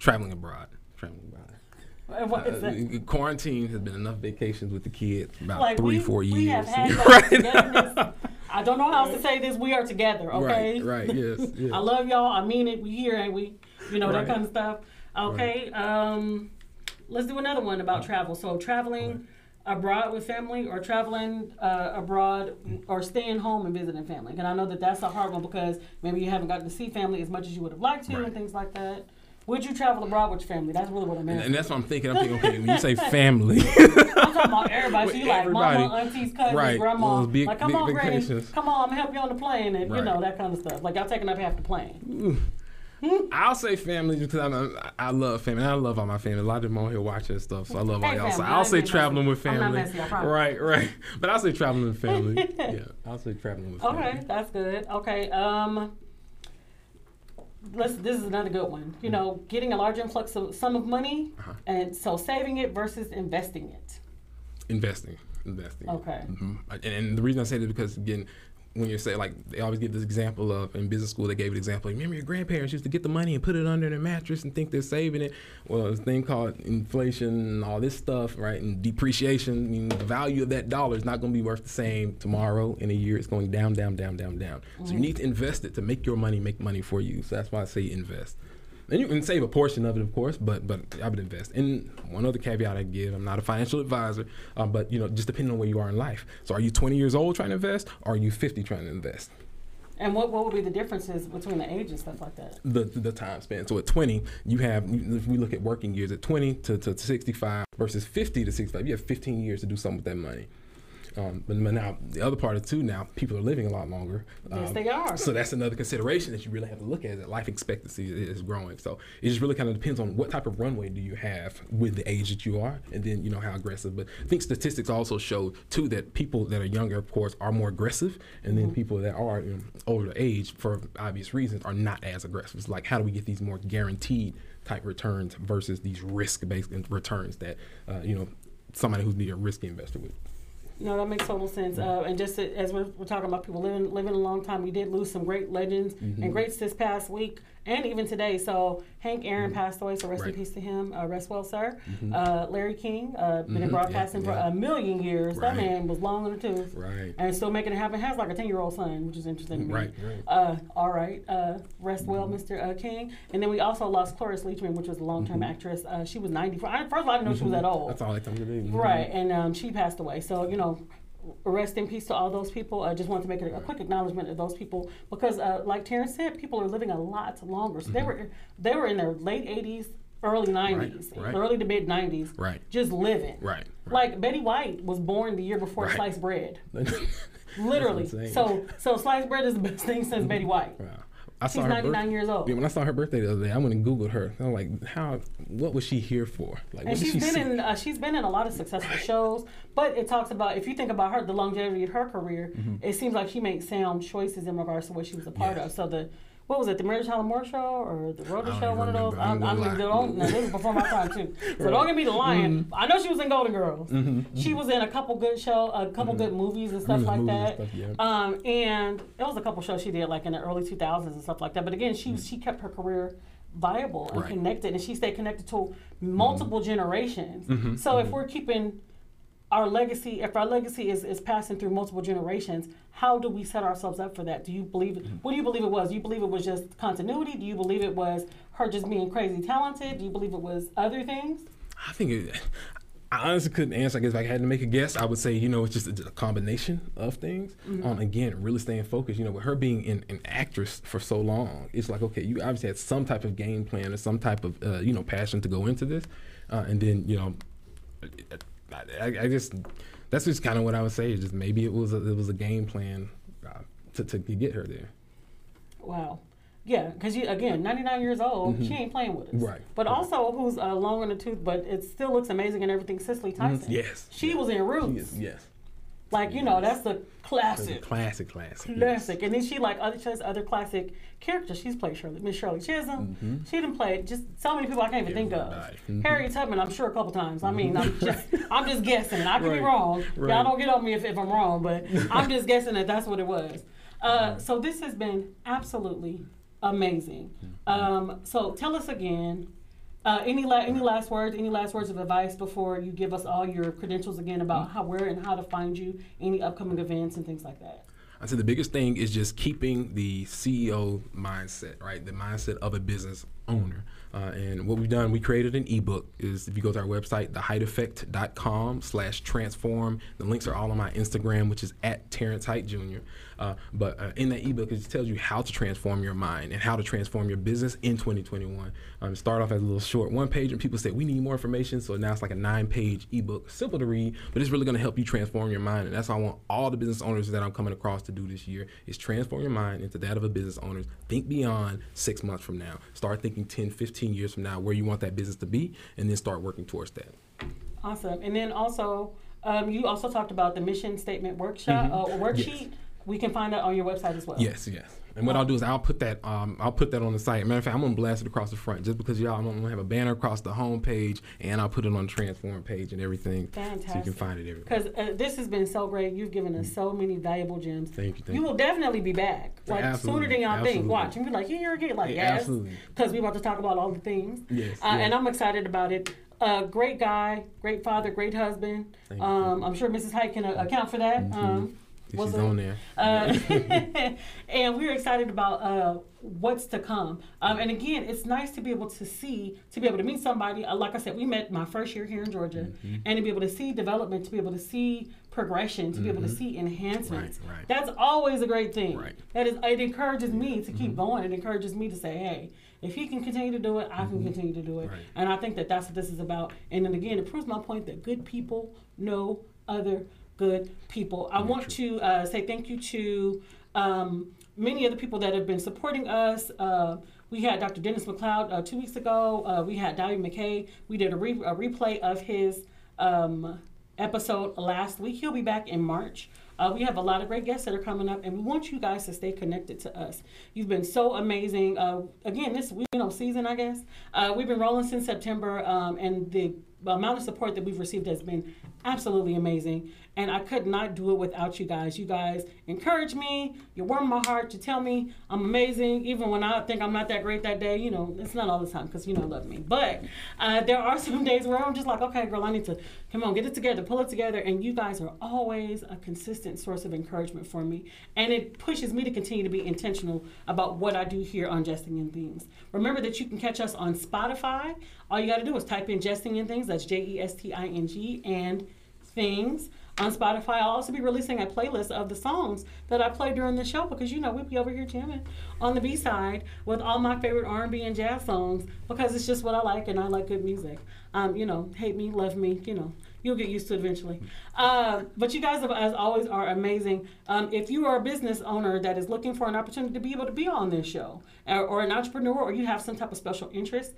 Traveling abroad. Traveling abroad. What is that? Uh, quarantine has been enough vacations with the kids, about like three, we, four years. We have had that togetherness. I don't know how else to say this. We are together, okay? Right, right, yes. yes. I love y'all. I mean it. We here, ain't we? You know, right. that kind of stuff. Okay, right. um, let's do another one about travel. So traveling right. abroad with family or traveling uh, abroad or staying home and visiting family. And I know that that's a hard one because maybe you haven't gotten to see family as much as you would have liked to right. and things like that. Would you travel abroad with your family? That's really what I'm asking. And that's what I'm thinking. I'm thinking, okay, when you say family. I'm talking about everybody. So you like everybody. Mama, aunties, cousins, right. grandma. Big, like, come big, on, Granny. Come on, I'm helping you on the plane. And, right. you know, that kind of stuff. Like, y'all taking up half the plane. I'll say family because I, I love family. I love all my family. A lot of them on here watching and stuff, so I love hey, all y'all. So I'll say traveling with family. I'm not messy, right, right. But I'll say traveling with family. Yeah, I'll say traveling with family. Okay, that's good. Okay, um... Let's, this is another good one. You know, getting a large influx of sum of money, uh-huh. and so saving it versus investing it. Investing, investing. Okay. Mm-hmm. And, and the reason I say that is because, again, when you say, like, they always give this example of, in business school, they gave an example, remember your grandparents used to get the money and put it under their mattress and think they're saving it. Well, this thing called inflation and all this stuff, right, and depreciation, I mean, the value of that dollar is not going to be worth the same tomorrow, in a year. It's going down, down, down, down, down. Mm-hmm. So you need to invest it to make your money make money for you. So that's why I say invest. And you can save a portion of it, of course, but but I would invest. And one other caveat I give, I'm not a financial advisor, uh, but you know, just depending on where you are in life. So are you twenty years old trying to invest, or are you fifty trying to invest? And what, what would be the differences between the age and stuff like that? The the time span. So at twenty, you have, if we look at working years, at twenty to, to sixty-five versus fifty to sixty-five, you have fifteen years to do something with that money. Um, but now, the other part of too, now people are living a lot longer. Um, yes, they are. So that's another consideration that you really have to look at, that life expectancy is growing. So it just really kind of depends on what type of runway do you have with the age that you are, and then, you know, how aggressive. But I think statistics also show too that people that are younger, of course, are more aggressive, and then mm-hmm. people that are you know, older age, for obvious reasons, are not as aggressive. It's like, how do we get these more guaranteed type returns versus these risk-based returns that, uh, you know, somebody who's be a risky investor would. No, that makes total sense. Uh, and just to, as we're, we're talking about people living living a long time, we did lose some great legends mm-hmm. and greats this past week and even today. So Hank Aaron mm-hmm. passed away, so rest right. in peace to him. Uh, rest well, sir. Mm-hmm. Uh, Larry King, uh, been mm-hmm. in broadcasting yeah, yeah. for a million years. Right. That man was long in the tooth. Right. And still making it happen. Has like a ten-year-old son, which is interesting to me. Right, right. Uh, all right. Uh, rest mm-hmm. well, Mister Uh, King. And then we also lost Cloris Leachman, which was a long-term mm-hmm. actress. Uh, she was ninety-four. I, first of all, I didn't know mm-hmm. she was that old. That's all I thought you did. Right. And um, she passed away. So, you know, rest in peace to all those people. I just wanted to make a, a quick acknowledgement of those people because, uh, like Terrence said, people are living a lot longer. So mm-hmm. they were they were in their late eighties, early nineties, right, right. early to mid nineties, right. just living. Right, right. Like Betty White was born the year before right. sliced bread. Literally. So so sliced bread is the best thing since Betty White. Wow. I She's saw her ninety-nine birth- years old. Yeah, when I saw her birthday the other day, I went and Googled her. I'm like, how? What was she here for? Like, and what she's did she been see? in uh, she's been in a lot of successful shows. But it talks about, if you think about her, the longevity of her career, mm-hmm. it seems like she made sound choices in regards to what she was a part yeah. of. So the what was it, the Mary Tyler Moore Show or the Rhoda Show? One remember. of those. I'm, I'm, I'm don't. No, this is before my time too. So right. don't get me to lying. Mm-hmm. I know she was in Golden Girls. Mm-hmm. She was in a couple good show, a couple mm-hmm. good movies and stuff like that. Stuff, yeah. Um, and it was a couple shows she did like in the early two thousands and stuff like that. But again, she mm-hmm. she kept her career viable and right. connected, and she stayed connected to multiple mm-hmm. generations. Mm-hmm. So mm-hmm. if we're keeping our legacy, if our legacy is, is passing through multiple generations, how do we set ourselves up for that? Do you believe, what do you believe it was? Do you believe it was just continuity? Do you believe it was her just being crazy talented? Do you believe it was other things? I think it, I honestly couldn't answer. I guess if I had to make a guess, I would say, you know, it's just a, a combination of things. Mm-hmm. Um, again, really staying focused. You know, with her being in, an actress for so long, it's like, okay, you obviously had some type of game plan or some type of, uh, you know, passion to go into this. Uh, and then, you know, it, I, I just, that's just kind of what I would say. Just maybe it was a, it was a game plan uh, to, to get her there. Wow. Yeah, because, again, ninety-nine years old, mm-hmm. she ain't playing with us. Right. But right. also, who's uh, long in the tooth, but it still looks amazing and everything, Cicely Tyson. Mm-hmm. Yes. She yes. was in Roots. Yes. Like, you yes. know, that's the classic. Classic, classic. Classic. Yes. And then she, like, other, she has other classic characters. She's played Shirley, Miss Shirley Chisholm. Mm-hmm. She done played just so many people I can't even Everybody. think of. Mm-hmm. Harriet Tubman, I'm sure, a couple times. I mean, I'm just, I'm just guessing. I could right. be wrong. Right. Y'all don't get on me if, if I'm wrong, but I'm just guessing that that's what it was. Uh, right. So this has been absolutely amazing. Mm-hmm. Um, so tell us again. Uh, any la- any last words, any last words of advice before you give us all your credentials again about how, where, and how to find you, any upcoming events and things like that? I'd say the biggest thing is just keeping the C E O mindset, right? The mindset of a business owner. Uh, and what we've done, we created an ebook. Is if you go to our website, the height effect dot com slash transform. The links are all on my Instagram, which is at Terrence Heights Junior Uh, but uh, in that ebook, it just tells you how to transform your mind and how to transform your business in twenty twenty-one. Um, start off as a little short one page, and people said we need more information. So now it's like a nine-page ebook, simple to read, but it's really going to help you transform your mind. And that's what I want all the business owners that I'm coming across to do this year: is transform your mind into that of a business owner. Think beyond six months from now. Start thinking ten, fifteen years from now where you want that business to be, and then start working towards that. Awesome. And then also, um, you also talked about the mission statement workshop mm-hmm. uh, or worksheet. Yes. We can find that on your website as well. Yes, yes. And what I'll do is I'll put that um, I'll put that on the site. Matter of fact, I'm gonna blast it across the front just because y'all. I'm gonna have a banner across the homepage, and I'll put it on the Transform page and everything. Fantastic. So you can find it everywhere. Because uh, this has been so great. You've given us so many valuable gems. Thank you. Thank you will you. definitely be back. Like absolutely. sooner than y'all absolutely. think. Watch, you'll be like, here again, like yeah, yes, because we about to talk about all the things. Yes. Uh, yes. And I'm excited about it. Uh, great guy, great father, great husband. Thank um, you. I'm sure Missus Height can uh, account for that. Mm-hmm. Um, She's on there. Uh, and we're excited about uh, what's to come. Um, and again, it's nice to be able to see, to be able to meet somebody. Uh, like I said, we met my first year here in Georgia. Mm-hmm. And to be able to see development, to be able to see progression, to mm-hmm. be able to see enhancements. Right, right. That's always a great thing. Right. That is, it encourages me to keep mm-hmm. going. It encourages me to say, hey, if he can continue to do it, I mm-hmm. can continue to do it. Right. And I think that that's what this is about. And then again, it proves my point that good people know other good people. I Very want true. to uh, say thank you to um, many of the people that have been supporting us. Uh, we had Doctor Dennis McLeod uh, two weeks ago. Uh, we had Dowdy McKay. We did a, re- a replay of his um, episode last week. He'll be back in March. Uh, we have a lot of great guests that are coming up, and we want you guys to stay connected to us. You've been so amazing. Uh, again, this you know season, I guess. Uh, we've been rolling since September, um, and the amount of support that we've received has been absolutely amazing. And I could not do it without you guys. You guys encourage me. You warm my heart. You tell me I'm amazing. Even when I think I'm not that great that day, you know, it's not all the time because you know I love me. But uh, there are some days where I'm just like, okay, girl, I need to, come on, get it together, pull it together. And you guys are always a consistent source of encouragement for me. And it pushes me to continue to be intentional about what I do here on Jesting and Things. Remember that you can catch us on Spotify. All you got to do is type in Jesting and Things. That's J E S T I N G and things. On Spotify, I'll also be releasing a playlist of the songs that I play during the show because, you know, we'll be over here jamming on the B-side with all my favorite R and B and jazz songs because it's just what I like, and I like good music. Um, you know, hate me, love me, you know, you'll get used to it eventually. Uh, but you guys, as always, are amazing. Um, if you are a business owner that is looking for an opportunity to be able to be on this show or, or an entrepreneur, or you have some type of special interest,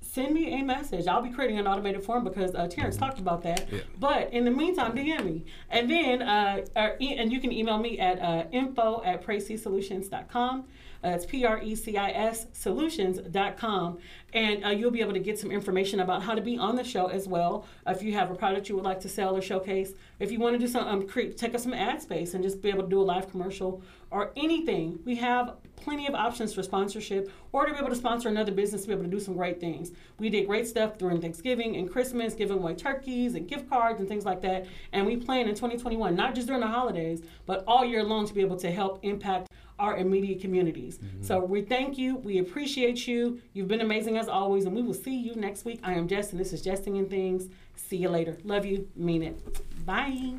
send me a message. I'll be creating an automated form because uh, Terrence talked about that. Yeah. But in the meantime, D M me. And then uh, or e- and you can email me at uh, info at precis solutions dot com. That's uh, P R E C I S solutions dot com. And uh, you'll be able to get some information about how to be on the show as well. If you have a product you would like to sell or showcase, if you want to do some, um, create, take up some ad space and just be able to do a live commercial or anything, we have plenty of options for sponsorship or to be able to sponsor another business to be able to do some great things. We did great stuff during Thanksgiving and Christmas, giving away turkeys and gift cards and things like that. And we plan in twenty twenty-one, not just during the holidays, but all year long to be able to help impact our immediate communities. Mm-hmm. So we thank you. We appreciate you. You've been amazing as always, and we will see you next week. I am Jess, and this is Jesting and Things. See you later. Love you. Mean it. Bye.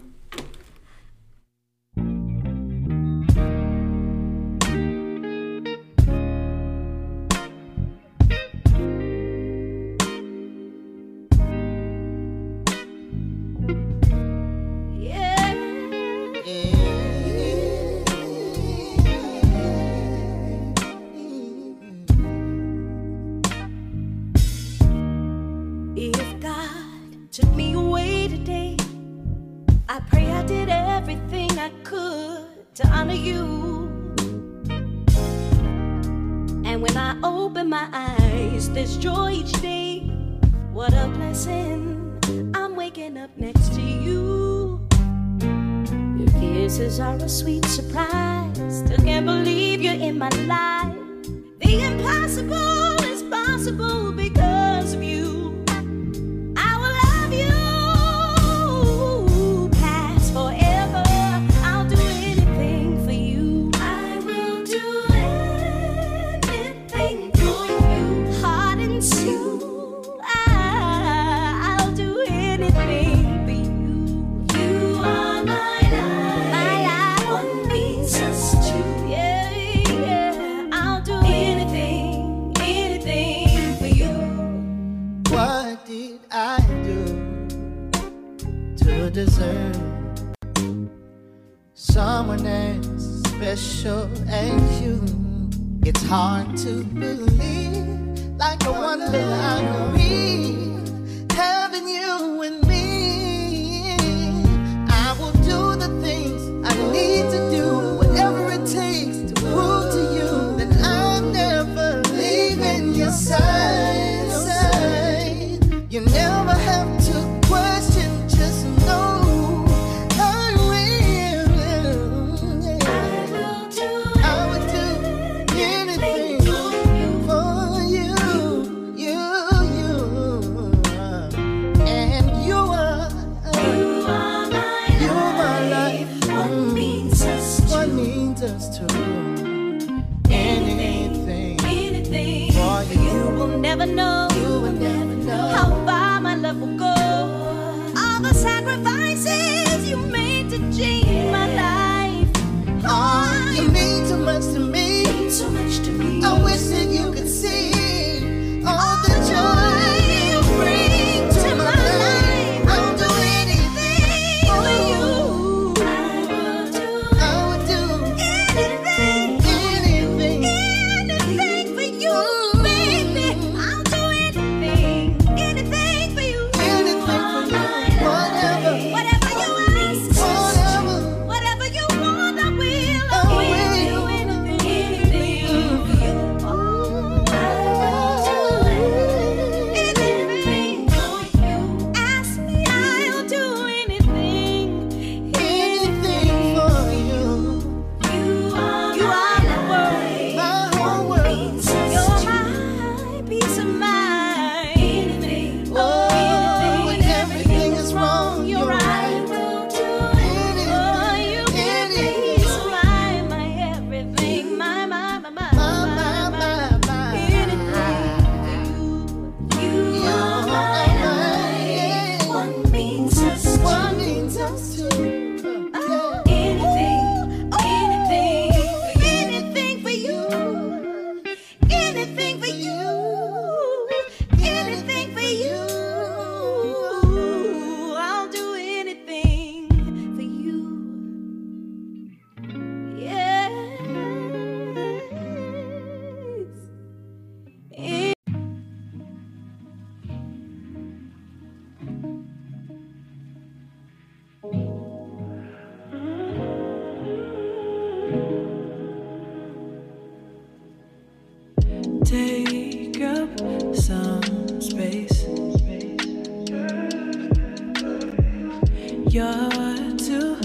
You're too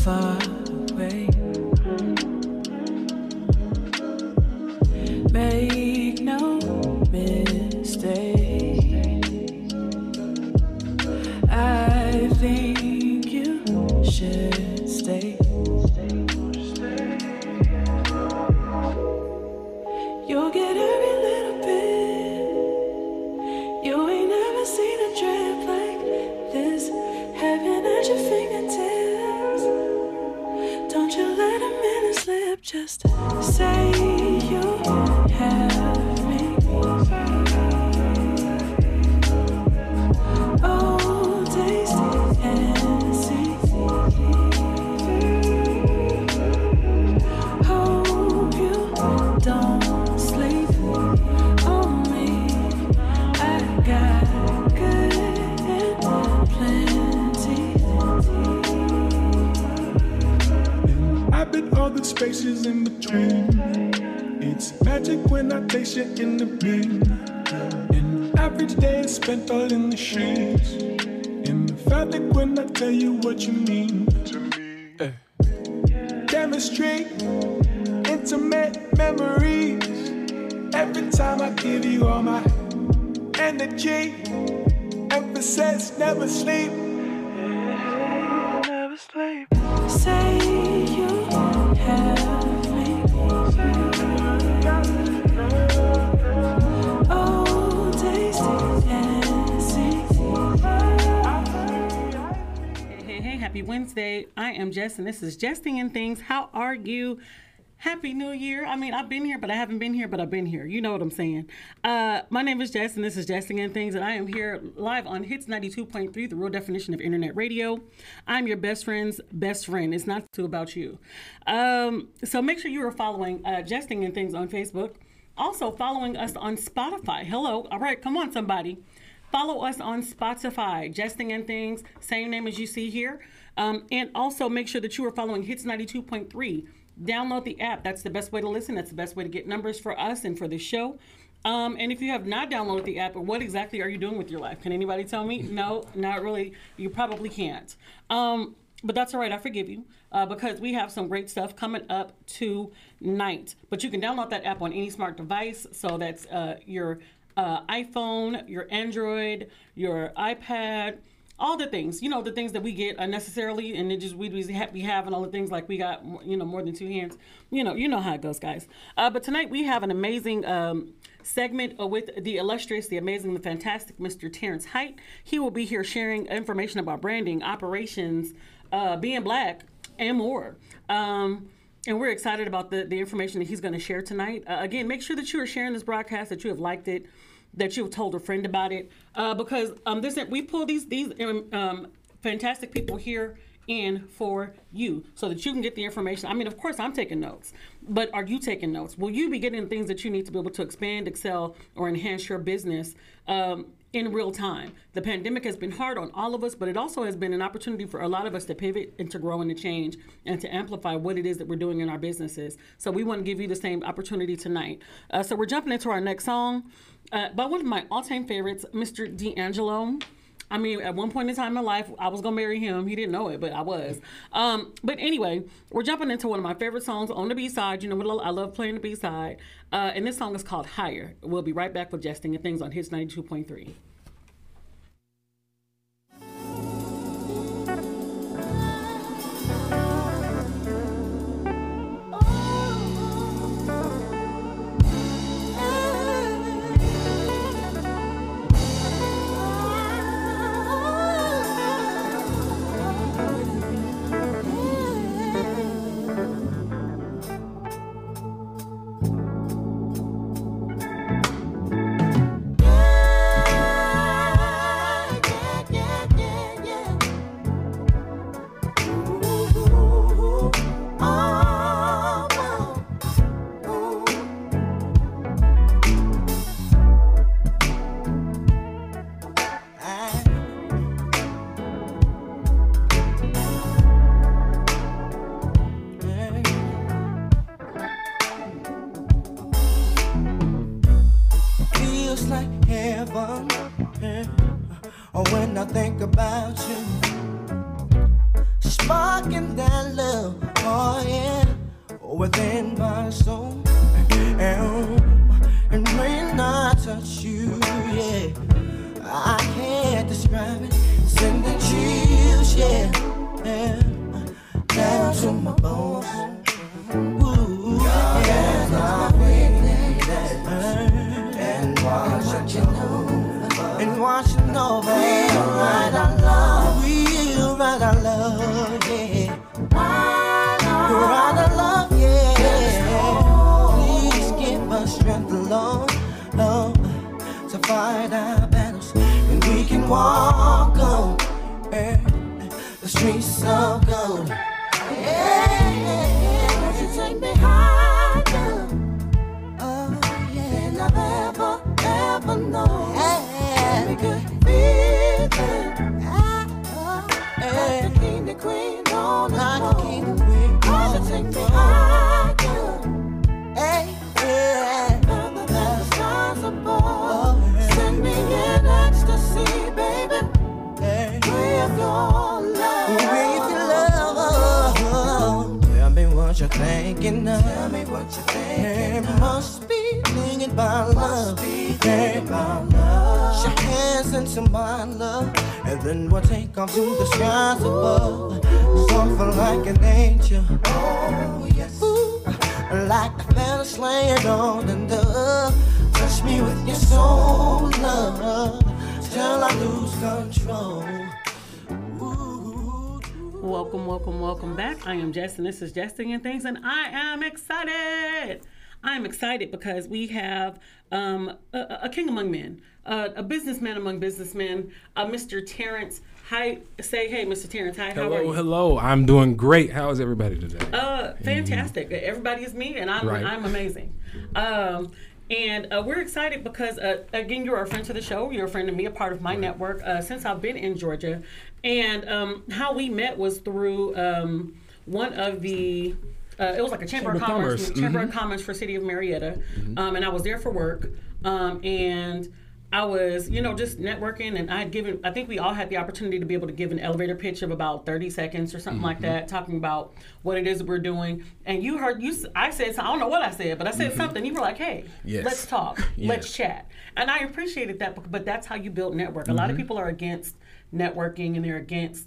far away. Make no mistake, I think you should stay. You'll get every little bit. You ain't never seen a trip like this. Heaven at your fingertips. Don't you let a minute slip. Just say you have me. Oh, tasty and sweet. Hope you don't. All the spaces in between. It's magic when I taste you in the beam. An average day is spent all in the sheets. In the fabric when I tell you what you mean to me. Hey. Chemistry, intimate memories. Every time I give you all my energy, emphasis, never sleep. Never sleep. Say you have me. Oh, tasty and sweet. Hey, hey, hey, happy Wednesday. I am Jess, and this is Jesting and Things. How are you? Happy New Year. I mean, I've been here, but I haven't been here, but I've been here. You know what I'm saying. Uh, my name is Jess, and this is Jesting and Things, and I am here live on Hits ninety-two point three, the real definition of internet radio. I'm your best friend's best friend. It's not too about you. Um, so make sure you are following uh, Jesting and Things on Facebook. Also following us on Spotify. Hello. All right. Come on, somebody. Follow us on Spotify, Jesting and Things, same name as you see here. Um, and also make sure that you are following Hits ninety-two point three. Download the app. That's the best way to listen. That's the best way to get numbers for us and for the show. Um, and if you have not downloaded the app, what exactly are you doing with your life? Can anybody tell me? No, not really. You probably can't. Um, but that's all right. I forgive you uh, because we have some great stuff coming up tonight. But you can download that app on any smart device. So that's uh, your uh, iPhone, your Android, your iPad. All the things, you know, the things that we get unnecessarily, and it just we we have, we have and all the things like we got, you know, more than two hands, you know, you know how it goes, guys. Uh, but tonight we have an amazing um, segment with the illustrious, the amazing, the fantastic Mister Terrence Heights. He will be here sharing information about branding, operations, uh, being black, and more. Um, And we're excited about the, the information that he's going to share tonight. Uh, again, make sure that you are sharing this broadcast, that you have liked it, that you have told a friend about it, uh, because um, this we pull these these um, fantastic people here in for you so that you can get the information. I mean, of course, I'm taking notes, but are you taking notes? Will you be getting things that you need to be able to expand, excel, or enhance your business um, in real time? The pandemic has been hard on all of us, but it also has been an opportunity for a lot of us to pivot and to grow and to change and to amplify what it is that we're doing in our businesses. So we want to give you the same opportunity tonight. Uh, so we're jumping into our next song uh, by one of my all-time favorites, Mister D'Angelo. I mean, at one point in time in life, I was going to marry him. He didn't know it, but I was. Um, but anyway, we're jumping into one of my favorite songs on the B-side. You know what? I love playing the B-side. Uh, and this song is called Higher. We'll be right back with Jesting and Things on Hits ninety-two point three. When I think about you, spark in that love, oh yeah, within my soul. And it may not touch you, yeah, I can't describe it. Send the chills, yeah, yeah, down to my bones. Ooh, God, yeah, my witness, and watching over, and watching over. We'll write our love, we'll write our love, yeah. We'll write our love, yeah. Please give us strength, Lord, Lord, to fight our battles, and we can walk on the streets of gold. Yeah, won't you take me higher, oh yeah, than I've ever, ever known. Yeah, we could be there, oh, yeah, like the king, the queen on the throne. Won't you take me higher, hey, yeah, further than the stars above. Oh, yeah. Send me in ecstasy, baby, hey, with your love. What you're thinking of. Tell me what you're thinking there of. Must be thinking about love. Thinking about love. Put your hands into my love, and then we'll take off to the skies above. Soft like an angel. Oh yes. Ooh, like a feather laying on the dove. Touch me with your soul, love, till I lose control. Welcome, welcome, welcome back. I am Jess, and this is Jesting and Things, and I am excited. I'm excited because we have um, a, a king among men, a, a businessman among businessmen, uh, Mister Terrence. Hi, say hey, Mister Terrence. Hi, hello, how are you? Hello, I'm doing great. How is everybody today? Uh, fantastic. Mm-hmm. Everybody is me, and I'm right. I'm amazing. Um, And uh, we're excited because, uh, again, you're a friend to the show. You're a friend to me, a part of my network uh, since I've been in Georgia. And um, how we met was through um, one of the, uh, it was like a Chamber, Chamber of Commerce. Commerce. Mm-hmm. Chamber of Commerce for City of Marietta. Mm-hmm. Um, and I was there for work. Um, and I was, you know, just networking. And I had given, I think we all had the opportunity to be able to give an elevator pitch of about thirty seconds or something mm-hmm. like that, talking about what it is that we're doing. And you heard, you, I said, I don't know what I said, but I said mm-hmm. something. You were like, hey, yes. let's talk, yes. let's chat. And I appreciated that, but that's how you build network. Mm-hmm. A lot of people are against networking, and they're against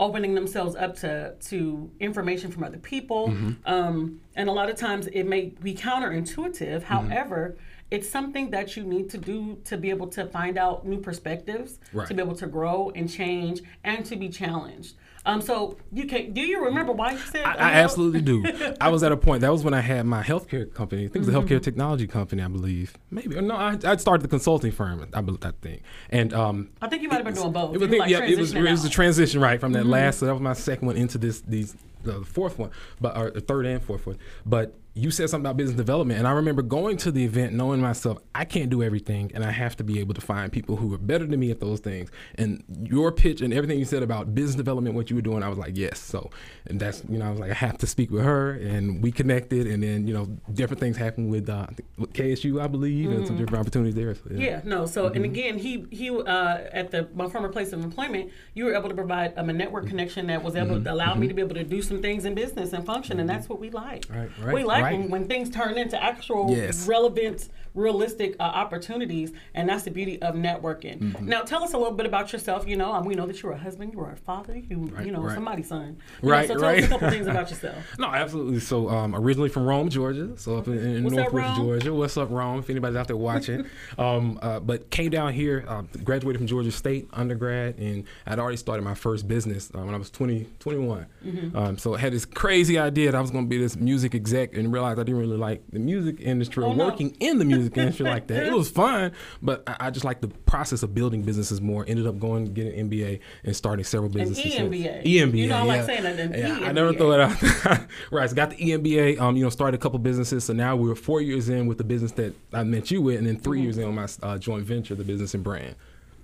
opening themselves up to, to information from other people. Mm-hmm. Um, and a lot of times it may be counterintuitive. However, mm-hmm. it's something that you need to do to be able to find out new perspectives, right. to be able to grow and change, and to be challenged. Um, so you can. Do you remember why you said? I, I absolutely do. I was at a point. That was when I had my healthcare company. I think it was mm-hmm. a healthcare technology company, I believe. Maybe or no. I I started the consulting firm. I, I think. And um, I think you might have been was, doing both. It was, like yeah, it was, it was a transition right from that mm-hmm. last. So that was my second one into this these the fourth one, but or the third and fourth one, but. You said something about business development, and I remember going to the event knowing myself, I can't do everything, and I have to be able to find people who are better than me at those things. And your pitch and everything you said about business development, what you were doing, I was like, yes. So, and that's, you know, I was like, I have to speak with her, and we connected, and then, you know, different things happened with, uh, with K S U, I believe, mm-hmm. and some different opportunities there. So, yeah. yeah, no, so, mm-hmm. and again, he, he uh, at the my former place of employment, you were able to provide um, a network connection that was able mm-hmm. to allow mm-hmm. me to be able to do some things in business and function, and that's what we like. Right, right. We like Right. When, when things turn into actual yes. relevant, realistic uh, opportunities, and that's the beauty of networking. Mm-hmm. Now, tell us a little bit about yourself. You know, um, we know that you're a husband, you're a father, you right, you know, right. somebody's son. You right, know, so tell right. us a couple things about yourself. No, absolutely. So, um, originally from Rome, Georgia. So up in, in Northwest Georgia. What's up, Rome? If anybody's out there watching, um, uh, but came down here, uh, graduated from Georgia State undergrad, and I'd already started my first business uh, when I was twenty, twenty-one. Mm-hmm. Um, so I had this crazy idea that I was going to be this music exec, and realized I didn't really like the music industry or oh, working no. in the music industry like that. It was fun, but I, I just like the process of building businesses more. Ended up going getting an M B A and starting several businesses. An E M B A. E M B A. You know, I yeah. like saying that. Yeah, I never throw it out. Right. So got the E M B A. Um, you know, started a couple businesses. So now we're four years in with the business that I met you with, and then three mm-hmm. years in on my uh, joint venture, the business and brand.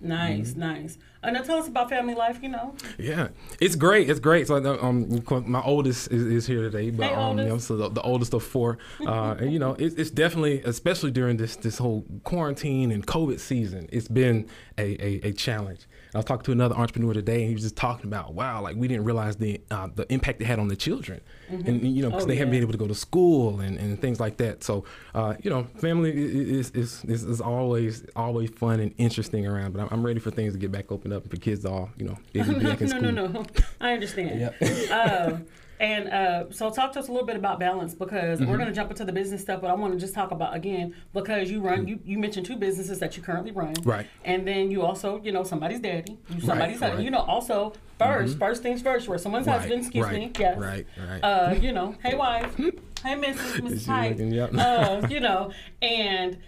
Nice, mm-hmm. nice. And tell us about family life, you know. Yeah, it's great. It's great. So um, my oldest is, is here today, but hey, um, you know, so the, the oldest of four. Uh, and you know, it, it's definitely, especially during this this whole quarantine and COVID season, it's been a a, a challenge. I was talking to another entrepreneur today, and he was just talking about, wow, like we didn't realize the uh, the impact it had on the children, mm-hmm. and you know, because oh, they yeah. haven't been able to go to school and, and things like that. So, uh, you know, family is is, is is always always fun and interesting around. But I'm, I'm ready for things to get back open up and for kids to all, you know, be back in school. No, no, no, I understand. Yep. uh, and uh, so, talk to us a little bit about balance, because mm-hmm. we're going to jump into the business stuff. But I want to just talk about again, because you run, mm-hmm. you you mentioned two businesses that you currently run, right? And then you also, you know, somebody's dad. You somebody's right, right. you know, also first, mm-hmm. first things first, where someone's right, husband, excuse right, me, yes, right, right. Uh, you know, hey wife, hey Missus Missus Heights, yep. uh, you know, and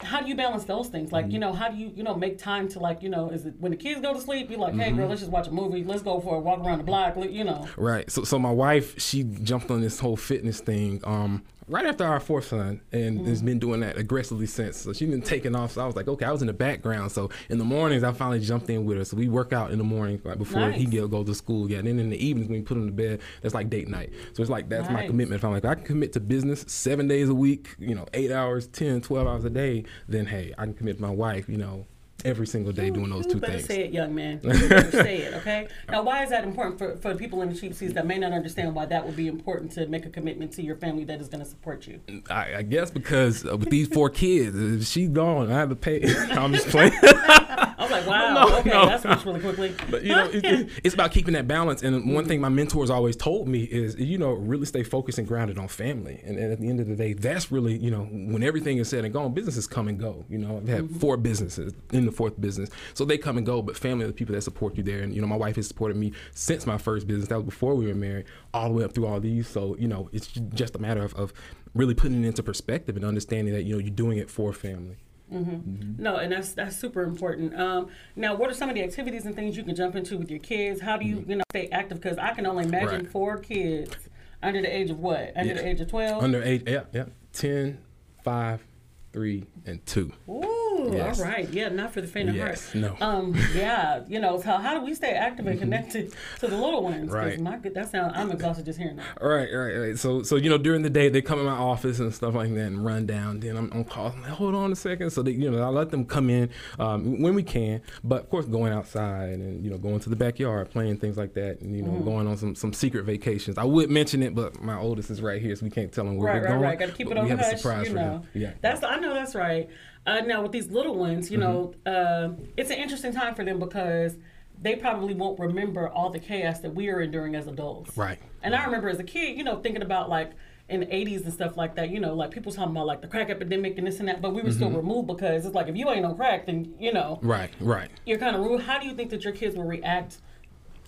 how do you balance those things? Like, mm-hmm. you know, how do you, you know, make time to, like, you know, is it when the kids go to sleep, you're like, hey, mm-hmm. girl, let's just watch a movie. Let's go for a walk around the block, you know. Right. So, so my wife, she jumped on this whole fitness thing um, right after our fourth son and mm-hmm. has been doing that aggressively since. So she's been taking off. So I was like, okay, I was in the background. So in the mornings, I finally jumped in with her. So we work out in the morning like, before nice. he get, go to school. Yeah. And then in the evenings when we put him to bed, that's like date night. So it's like, that's nice. my commitment. If I'm like, I can commit to business seven days a week, you know, eight hours, ten, twelve hours a day. Then hey, I can commit to my wife, you know, every single day you, doing those two things. You better say it, young man. You better say it, okay? Now, why is that important for, for people in the cheap seats that may not understand why that would be important to make a commitment to your family that is going to support you? I, I guess because uh, with these four kids, if she's gone, I have to pay. I'm just playing. I was like, wow, no, okay, no. that's much really quickly. But, you know, it, it's about keeping that balance. And one mm-hmm. thing my mentors always told me is, you know, really stay focused and grounded on family. And, and at the end of the day, that's really, you know, when everything is said and gone, businesses come and go. You know, I've had mm-hmm. four businesses in the fourth business. So they come and go, but family are the people that support you there. And, you know, my wife has supported me since my first business. That was before we were married, all the way up through all these. So, you know, it's just a matter of, of really putting it into perspective and understanding that, you know, you're doing it for family. Mm-hmm. Mm-hmm. No, and that's that's super important. Um, now, what are some of the activities and things you can jump into with your kids? How do you, mm-hmm. you know, stay active? Because I can only imagine right. four kids under the age of what? Under yeah. the age of twelve? Under age, yeah, yeah. ten, five, three, and two. Ooh, yes. all right. Yeah, not for the faint of yes, heart. No. Um, yeah, you know, so how do we stay active and connected to the little ones? Right. My, that sound, I'm exhausted just hearing that. All right, all right, all right. So, so you know, during the day, they come in my office and stuff like that and run down. Then I'm on call. I'm like, hold on a second. So, they, you know, I let them come in um, when we can. But, of course, going outside and, you know, going to the backyard, playing things like that, and, you know, mm-hmm. going on some, some secret vacations. I would mention it, but my oldest is right here, so we can't tell him where right, we're right, going. Right, right, right. Got to keep it on hush. We have a surprise you know. for him. Yeah. That's, I know. No, that's right. Uh, now, with these little ones, you mm-hmm. know, uh, it's an interesting time for them because they probably won't remember all the chaos that we are enduring as adults. Right. And right. I remember as a kid, you know, thinking about, like, in the eighties and stuff like that, you know, like people talking about, like, the crack epidemic and this and that, but we were mm-hmm. still removed because it's like, if you ain't on crack, then, you know. Right, right. You're kind of rude. How do you think that your kids will react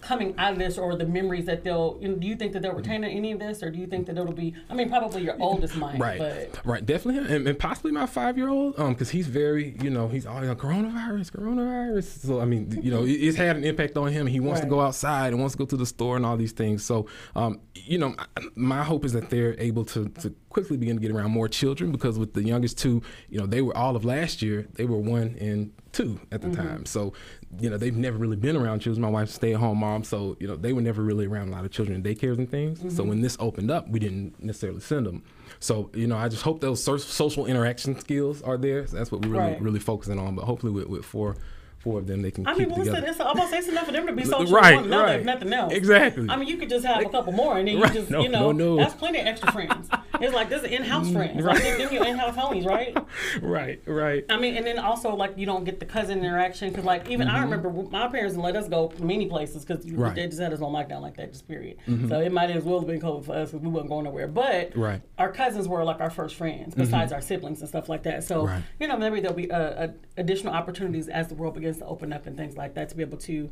coming out of this, or the memories that they'll, you know, do you think that they'll retain any of this, or do you think that it'll be, I mean, probably your oldest mind. Right, but. right, definitely, and, and possibly my five-year-old, um, because he's very, you know, he's always like, coronavirus, coronavirus, so, I mean, you know, it, it's had an impact on him, he wants right. to go outside, and wants to go to the store, and all these things, so, um, you know, my hope is that they're able to, to quickly begin to get around more children, because with the youngest two, you know, they were all of last year, they were one and two at the mm-hmm. time, so, you know, they've never really been around children. My wife's stay-at-home mom, so, you know, they were never really around a lot of children in daycares and things. Mm-hmm. So when this opened up, we didn't necessarily send them. So, you know, I just hope those social interaction skills are there. So that's what we're really, right. really focusing on. But hopefully with, with four... Four of them, they can I keep mean, together. I mean, well, it's, it's enough for them to be social right, with one another, right. if nothing else. Exactly. I mean, you could just have a couple more, and then you right. just, no, you know, no, no. that's plenty of extra friends. It's like, this is in-house friends. Right. Like, them your in-house homies, right? Right, right. I mean, and then also, like, you don't get the cousin interaction, because, like, even mm-hmm. I remember my parents didn't let us go many places, because right. they just had us on lockdown like that, just period. Mm-hmm. So it might as well have been COVID for us, because we wasn't going nowhere. But right. our cousins were, like, our first friends, besides mm-hmm. our siblings and stuff like that. So, right. you know, maybe there'll be uh, uh, additional opportunities as the world begins to open up and things like that to be able to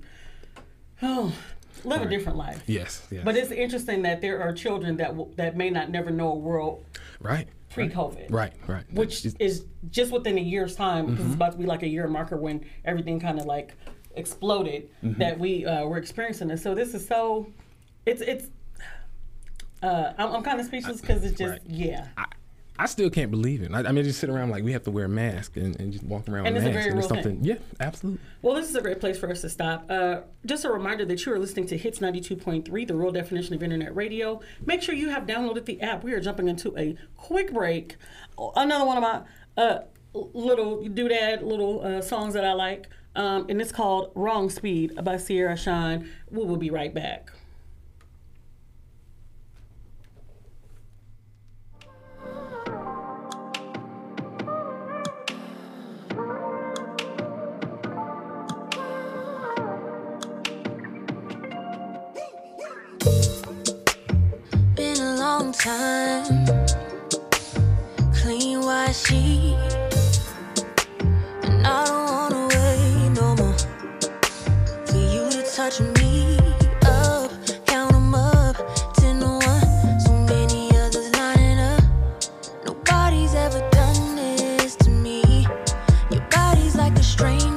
oh, live right. a different life. Yes, yes. But it's interesting that there are children that w- that may not never know a world right. pre-COVID. Right, right. Which That's, is just within a year's time, because mm-hmm. it's about to be like a year marker when everything kind of like exploded mm-hmm. that we uh, were experiencing this. So this is so, it's, it's. Uh, I'm, I'm kind of speechless because it's just, I, yeah. I, I still can't believe it. I, I mean, just sit around like we have to wear a mask and, and just walk around and with masks. And it's something. Thing. Yeah, absolutely. Well, this is a great place for us to stop. Uh, just a reminder that you are listening to Hits ninety-two point three, the real definition of internet radio. Make sure you have downloaded the app. We are jumping into a quick break. Another one of my uh, little doodad, little uh, songs that I like. Um, and it's called Wrong Speed by Sierra Shine. We will be right back. Time, clean white sheet, and I don't wanna wait no more for you to touch me up, count them up, ten to one, so many others lining up, nobody's ever done this to me, your body's like a stranger.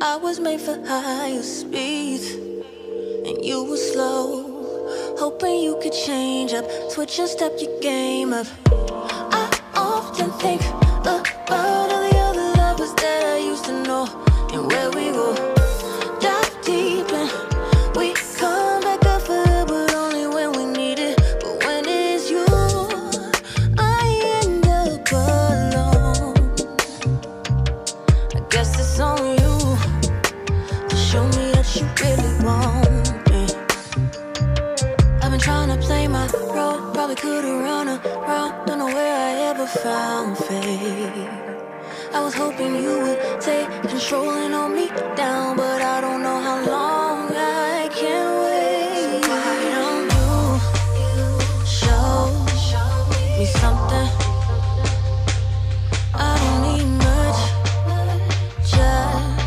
I was made for higher speeds, and you were slow, hoping you could change up, switch and step your game up. I often think about all the other lovers that I used to know, and where we go, dive deep and we come back up for it, but only when we need it. But when it's you, I end up alone. I guess it's on you. Show me that you really want me. I've been trying to play my role, probably could've run around, don't know where I ever found faith. I was hoping you would take control and hold me down, but I don't know how long I can wait. So why don't you show me something? I don't need much, just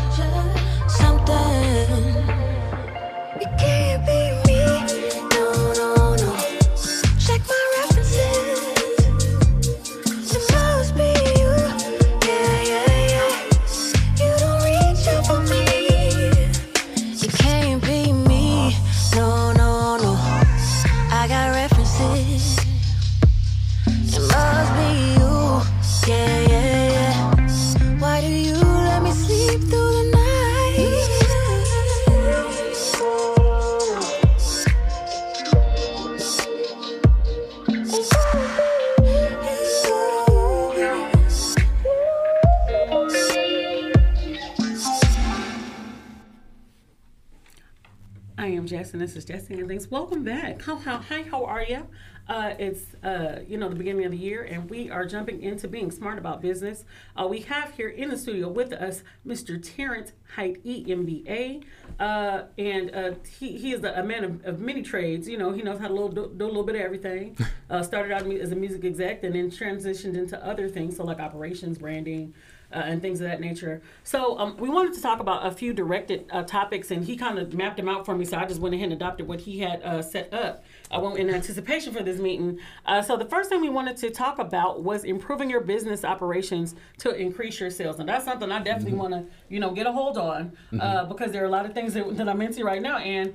Jess, and this is Jesting and Things. Welcome back. How, how, hi, how are you? Uh, it's, uh, you know, the beginning of the year, and we are jumping into being smart about business. Uh, we have here in the studio with us Mister Terrence Heights, E M B A, uh, and uh, he, he is a, a man of, of many trades. You know, he knows how to little, do, do a little bit of everything. Uh, started out as a music exec and then transitioned into other things, so like operations, branding, Uh, and things of that nature. So um, we wanted to talk about a few directed uh, topics, and he kind of mapped them out for me, so I just went ahead and adopted what he had uh, set up uh, in anticipation for this meeting. Uh, so the first thing we wanted to talk about was improving your business operations to increase your sales. And that's something I definitely mm-hmm. want to, you know, get a hold on uh, mm-hmm. because there are a lot of things that, that I'm into right now, and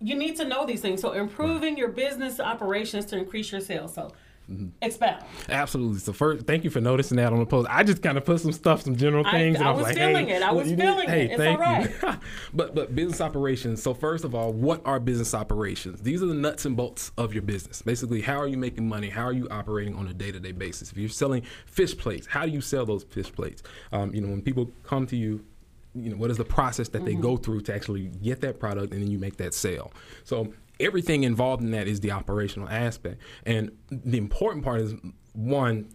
you need to know these things. So improving your business operations to increase your sales. So Mm-hmm. Expound. Absolutely. So first, thank you for noticing that on the post. I just kind of put some stuff, some general things. I, and I, I was, was like, feeling hey, it. I was feeling hey, it. It's all right. but but business operations. So first of all, what are business operations? These are the nuts and bolts of your business. Basically, how are you making money? How are you operating on a day-to-day basis? If you're selling fish plates, how do you sell those fish plates? Um, you know, when people come to you, you know, what is the process that they mm-hmm. go through to actually get that product, and then you make that sale? So everything involved in that is the operational aspect. And the important part is, one,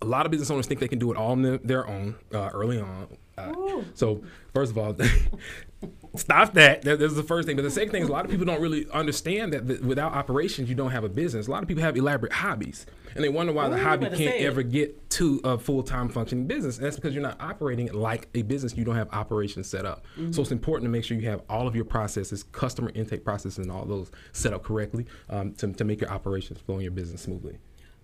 a lot of business owners think they can do it all on the, their own uh, early on. Uh, so first of all, stop that. that. That's the first thing. But the second thing is, a lot of people don't really understand that, that without operations, you don't have a business. A lot of people have elaborate hobbies, and they wonder why Ooh, the hobby can't ever get to a full-time functioning business. And that's because you're not operating like a business. You don't have operations set up. Mm-hmm. So it's important to make sure you have all of your processes, customer intake processes, and all those set up correctly um, to, to make your operations flow in your business smoothly.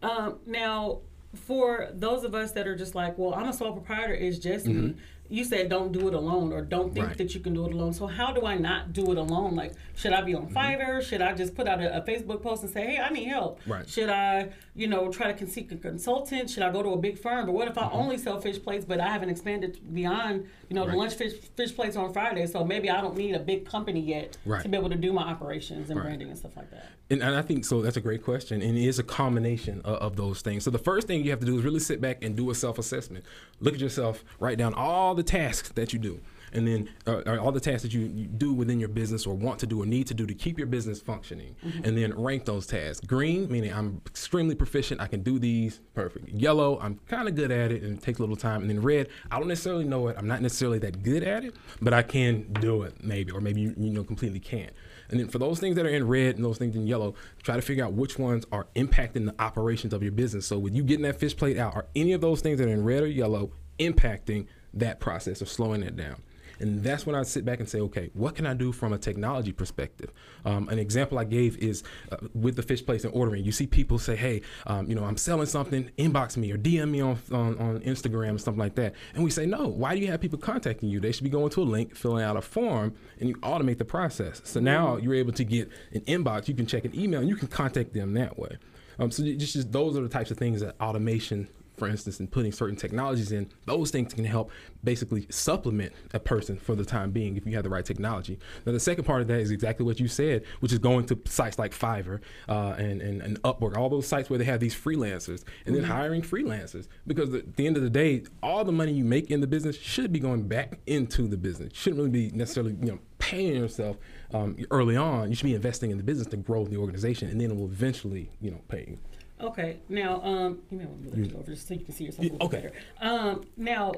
Um, now, for those of us that are just like, well, I'm a sole proprietor, it's just mm-hmm. me. You said don't do it alone, or don't think right. that you can do it alone. So how do I not do it alone? Like, should I be on mm-hmm. Fiverr? Should I just put out a, a Facebook post and say, hey, I need help? Right. Should I, you know, try to seek a consultant? Should I go to a big firm? But what if I mm-hmm. only sell fish plates, but I haven't expanded beyond, you know, right. the lunch fish, fish plates on Friday? So maybe I don't need a big company yet right. to be able to do my operations and right. branding and stuff like that. And, and I think, so that's a great question. And it is a combination of, of those things. So the first thing you have to do is really sit back and do a self-assessment. Look at yourself, write down all the the tasks that you do, and then uh, all the tasks that you, you do within your business, or want to do or need to do to keep your business functioning, mm-hmm. and then rank those tasks. Green, meaning I'm extremely proficient, I can do these, perfect. Yellow, I'm kind of good at it, and it takes a little time. And then red, I don't necessarily know it, I'm not necessarily that good at it, but I can do it, maybe, or maybe you, you know, completely can't. And then for those things that are in red and those things in yellow, try to figure out which ones are impacting the operations of your business. So with you getting that fish plate out, are any of those things that are in red or yellow impacting that process of slowing it down? And that's when I sit back and say, okay, what can I do from a technology perspective? Um, an example I gave is uh, with the fish plates and ordering. You see people say, hey, um, you know, I'm selling something, inbox me or D M me on, on, on Instagram or something like that. And we say, no, why do you have people contacting you? They should be going to a link, filling out a form, and you automate the process. So now you're able to get an inbox, you can check an email, and you can contact them that way. Um, so just, just those are the types of things that automation, for instance, and putting certain technologies in, those things can help basically supplement a person for the time being if you have the right technology. Now, the second part of that is exactly what you said, which is going to sites like Fiverr uh, and, and, and Upwork, all those sites where they have these freelancers, and then hiring freelancers. Because the, at the end of the day, all the money you make in the business should be going back into the business. Shouldn't really be necessarily, you know, paying yourself um, early on. You should be investing in the business to grow the organization, and then it will eventually, you know, pay you. Okay, now, um, you may want to move it over just so you can see yourself a little okay. better. Um, now,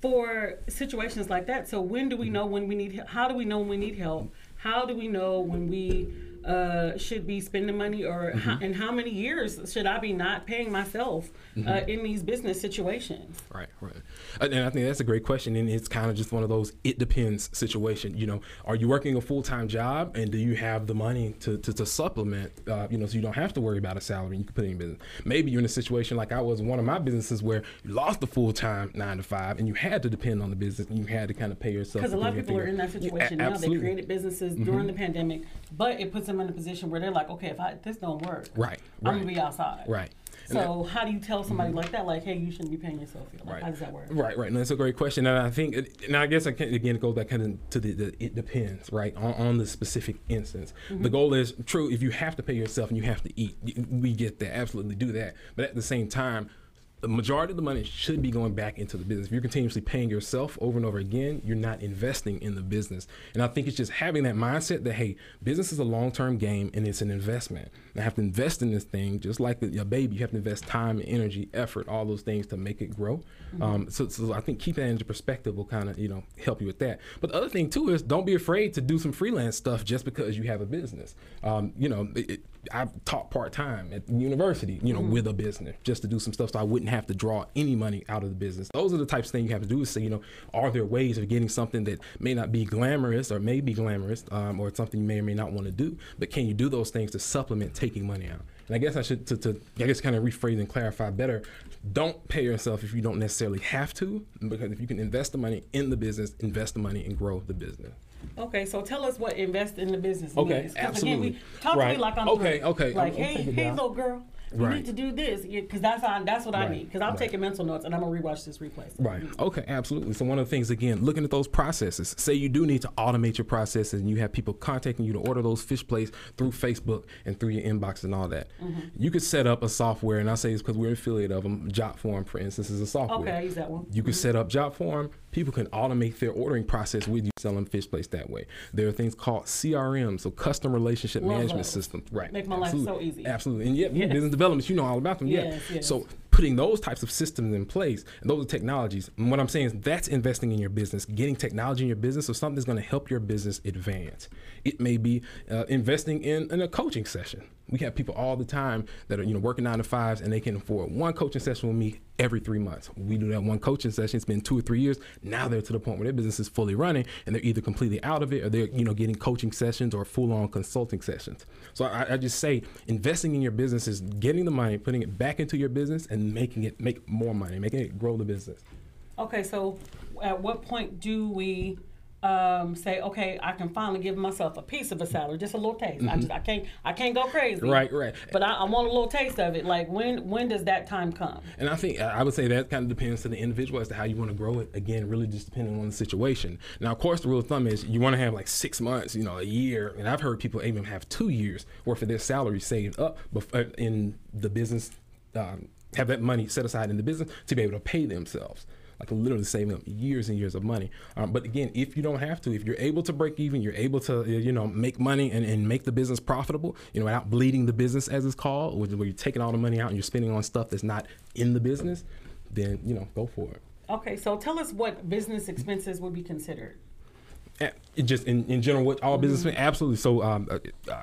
for situations like that, so when do we know when we need help? How do we know when we need help? How do we know when we uh, should be spending money, or mm-hmm. how, and how many years should I be not paying myself mm-hmm. uh, in these business situations? Right, right. And I think that's a great question, and it's kind of just one of those it depends situation. You know, are you working a full-time job, and do you have the money to, to, to supplement, uh, you know, so you don't have to worry about a salary and you can put it in business? Maybe you're in a situation like I was in one of my businesses where you lost the full-time nine to five, and you had to depend on the business, and you had to kind of pay yourself. Because a lot of people are in that situation yeah, now. They created businesses during mm-hmm. the pandemic, but it puts them in a position where they're like, okay, if I this don't work, right, right. I'm gonna be outside, right. So how do you tell somebody mm-hmm. like that, like, hey, you shouldn't be paying yourself? Like, right. How does that work? Right, right. And that's a great question. And I think, and I guess, I can, again, it goes back kind of to the, the it depends, right, on, on the specific instance. Mm-hmm. The goal is, true, if you have to pay yourself and you have to eat, we get that, absolutely do that. But at the same time, the majority of the money should be going back into the business. If you're continuously paying yourself over and over again, you're not investing in the business. And I think it's just having that mindset that, hey, business is a long-term game and it's an investment. And I have to invest in this thing just like a baby. You have to invest time, energy, effort, all those things to make it grow. Mm-hmm. Um, so, so I think keeping that into perspective will kind of, you know, help you with that. But the other thing too is, don't be afraid to do some freelance stuff just because you have a business. Um, you know, it, it, I taught part-time at university, you know, mm-hmm. with a business, just to do some stuff so I wouldn't have to draw any money out of the business. Those are the types of things you have to do, is say, you know, are there ways of getting something that may not be glamorous, or may be glamorous, um, or something you may or may not want to do, but can you do those things to supplement taking money out? And I guess I should, to, to I guess kind of rephrase and clarify better, don't pay yourself if you don't necessarily have to, because if you can invest the money in the business, invest the money and grow the business. Okay, so tell us what invest in the business okay, means. Okay, absolutely. Again, we talk right. to me like I'm okay, three. Okay. Like, I'm, hey, I'm hey, little girl. You right. need to do this because that's how, that's what right. I need because I'm right. taking mental notes and I'm gonna rewatch this replay. So. Right. Mm-hmm. Okay. Absolutely. So one of the things again, looking at those processes. Say you do need to automate your processes, and you have people contacting you to order those fish plates through Facebook and through your inbox and all that. Mm-hmm. You could set up a software, and I say this because we're an affiliate of them. JotForm, for instance, is a software. Okay, I use that one. You could mm-hmm. set up JotForm. People can automate their ordering process with you selling fish plates that way. There are things called C R M, so customer relationship Love management those. systems. Right. Make my Absolutely. life so easy. Absolutely. And yet, yes. business developments, you know all about them. Yes, yeah. Yes. So putting those types of systems in place, and those are technologies. And what I'm saying is that's investing in your business, getting technology in your business, so something that's going to help your business advance. It may be uh, investing in, in a coaching session. We have people all the time that are, you know, working nine to fives, and they can afford one coaching session with me every three months. We do that one coaching session. It's been two or three years. Now they're to the point where their business is fully running, and they're either completely out of it, or they're, you know, getting coaching sessions or full-on consulting sessions. So I, I just say investing in your business is getting the money, putting it back into your business, and making it make more money, making it grow the business. Okay, so at what point do we Um, say, okay, I can finally give myself a piece of a salad, just a little taste. Mm-hmm. I just, I can't, I can't go crazy. Right, right. But I, I want a little taste of it. Like, when, when does that time come? And I think I would say that kind of depends to the individual as to how you want to grow it. Again, really just depending on the situation. Now, of course, the rule of thumb is you want to have like six months, you know, a year. And I've heard people even have two years worth of their salary saved up bef- in the business, um, have that money set aside in the business to be able to pay themselves. Like literally saving up years and years of money. Um, but again, if you don't have to, if you're able to break even, you're able to, you know, make money and, and make the business profitable, you know, without bleeding the business as it's called, where you're taking all the money out and you're spending on stuff that's not in the business, then, you know, go for it. Okay, so tell us what business expenses would be considered. It just in, in general, what all mm-hmm. business, absolutely. So, um, uh, uh,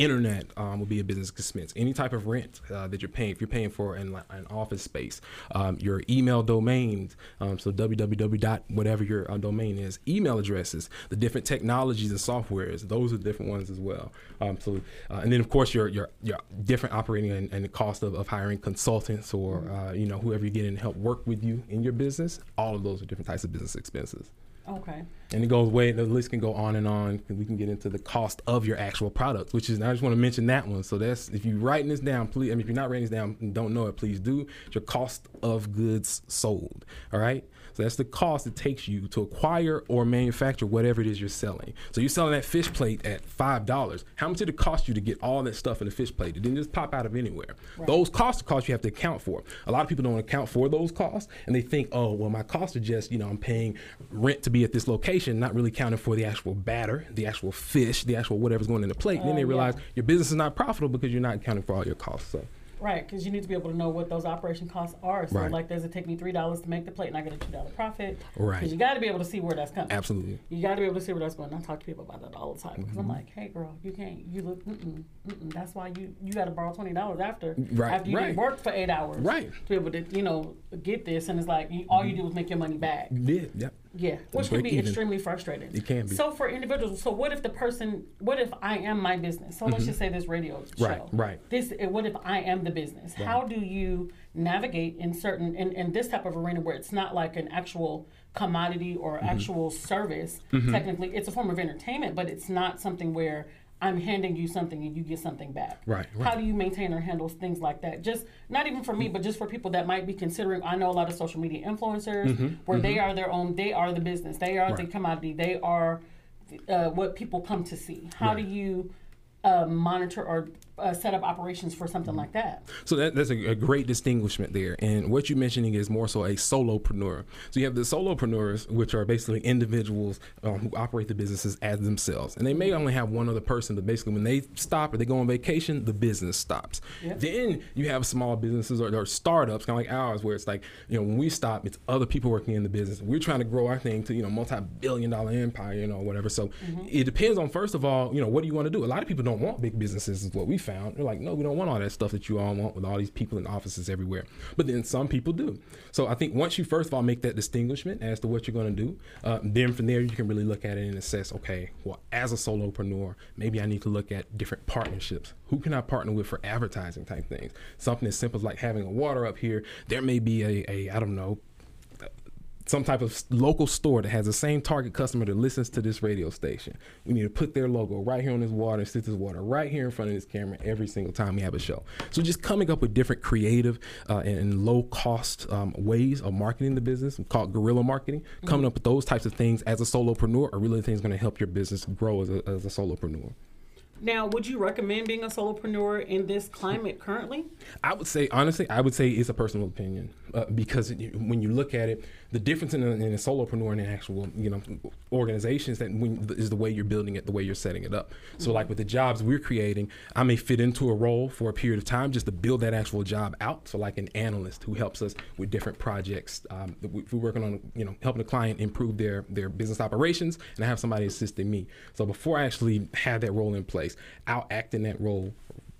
Internet um, will be a business expense. Any type of rent uh, that you're paying, if you're paying for an, an office space, um, your email domains, um, so www. whatever your uh, domain is, email addresses, the different technologies and softwares, those are different ones as well. Um, so, uh, and then of course your your, your different operating and, and the cost of, of hiring consultants or uh, you know whoever you get in to help work with you in your business. All of those are different types of business expenses. Okay. And it goes way, the list can go on and on. We can get into the cost of your actual product, which is, I just want to mention that one. So that's, if you're writing this down, please, I mean, if you're not writing this down and don't know it, please do. It's your cost of goods sold, all right? So that's the cost it takes you to acquire or manufacture whatever it is you're selling. So you're selling that fish plate at five dollars. How much did it cost you to get all that stuff in the fish plate? It didn't just pop out of anywhere. Right. Those costs are costs you have to account for. A lot of people don't account for those costs, and they think, oh, well, my costs are just, you know, I'm paying rent to be at this location, not really counting for the actual batter, the actual fish, the actual whatever's going in the plate. Uh, and then they realize yeah. your business is not profitable because you're not accounting for all your costs. So. Right, because you need to be able to know what those operation costs are. So, right. like, does it take me three dollars to make the plate and I get a two dollars profit? Right. Because you got to be able to see where that's coming. Absolutely. You got to be able to see where that's going. I talk to people about that all the time because mm-hmm. I'm like, hey, girl, you can't, you look, mm-mm, mm-mm. That's why you, you got to borrow twenty dollars after, right. after you right. did work for eight hours right. to be able to, you know, get this. And it's like, you, all mm-hmm. you do is make your money back. Yeah, yeah. Yeah, which can be even. Extremely frustrating. It can be. So for individuals, so what if the person, what if I am my business? So mm-hmm. let's just say this radio show. Right, right. This, what if I am the business? Right. How do you navigate in certain, in, in this type of arena where it's not like an actual commodity or mm-hmm. actual service? Mm-hmm. Technically, it's a form of entertainment, but it's not something where I'm handing you something and you get something back. Right, right. How do you maintain or handle things like that? Just not even for me, but just for people that might be considering. I know a lot of social media influencers mm-hmm, where mm-hmm. they are their own, they are the business, they are right. the commodity, they are uh, what people come to see. How right. do you uh, monitor or Uh, set up operations for something like that? So that, that's a, a great distinguishment there. And what you're mentioning is more so a solopreneur. So you have the solopreneurs, which are basically individuals um, who operate the businesses as themselves. And they may only have one other person, but basically when they stop or they go on vacation, the business stops. Yep. Then you have small businesses or, or startups, kind of like ours, where it's like, you know, when we stop, it's other people working in the business. We're trying to grow our thing to, you know, multi-billion dollar empire, you know, whatever. So mm-hmm. it depends on, first of all, you know, what do you want to do? A lot of people don't want big businesses is what we found. They're like, no, we don't want all that stuff that you all want with all these people in offices everywhere. But then some people do. So I think once you first of all make that distinguishment as to what you're going to do, uh, then from there you can really look at it and assess, okay, well, as a solopreneur, maybe I need to look at different partnerships. Who can I partner with for advertising type things? Something as simple as like having a water up here. There may be a, a I don't know, some type of local store that has the same target customer that listens to this radio station. We need to put their logo right here on this water and sit this water right here in front of this camera every single time we have a show. So just coming up with different creative uh, and, and low cost um, ways of marketing the business, called guerrilla marketing, mm-hmm. coming up with those types of things as a solopreneur are really the things going to help your business grow as a, as a solopreneur. Now, would you recommend being a solopreneur in this climate currently? I would say, honestly, I would say it's a personal opinion uh, because it, when you look at it, the difference in a, in a solopreneur and an actual, you know, organization is that when, is the way you're building it, the way you're setting it up. So, mm-hmm. like with the jobs we're creating, I may fit into a role for a period of time just to build that actual job out. So, like an analyst who helps us with different projects, um, if we're working on, you know, helping a client improve their their business operations, and I have somebody assisting me. So, before I actually have that role in place, I'll act in that role,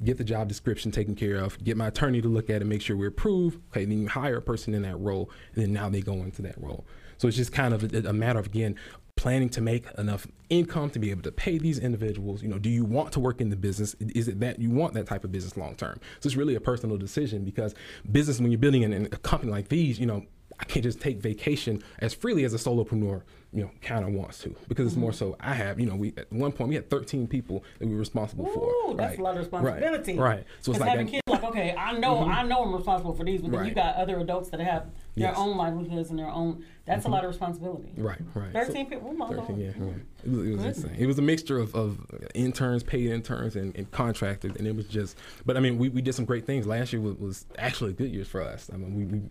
get the job description taken care of, get my attorney to look at it, make sure we're approved. Okay, then you hire a person in that role, and then now they go into that role. So it's just kind of a, a matter of, again, planning to make enough income to be able to pay these individuals. You know, do you want to work in the business? Is it that you want that type of business long term? So it's really a personal decision because business, when you're building in a company like these, you know, I can't just take vacation as freely as a solopreneur, you know, kind of wants to, because it's mm-hmm. more so I have, you know, we at one point we had thirteen people that we were responsible Ooh, for. Ooh, that's right? a lot of responsibility. Right. right. So it's like having that, kids like, okay, I know, mm-hmm. I know I'm responsible for these, but then right. you got other adults that have their yes. own livelihoods and their own, that's mm-hmm. a lot of responsibility. Right, right. thirteen so, people, oh thirteen, yeah, yeah. It was, it was insane. It was a mixture of, of interns, paid interns, and, and contractors, and it was just, but I mean, we, we did some great things. Last year was, was actually a good year for us. I mean, we, we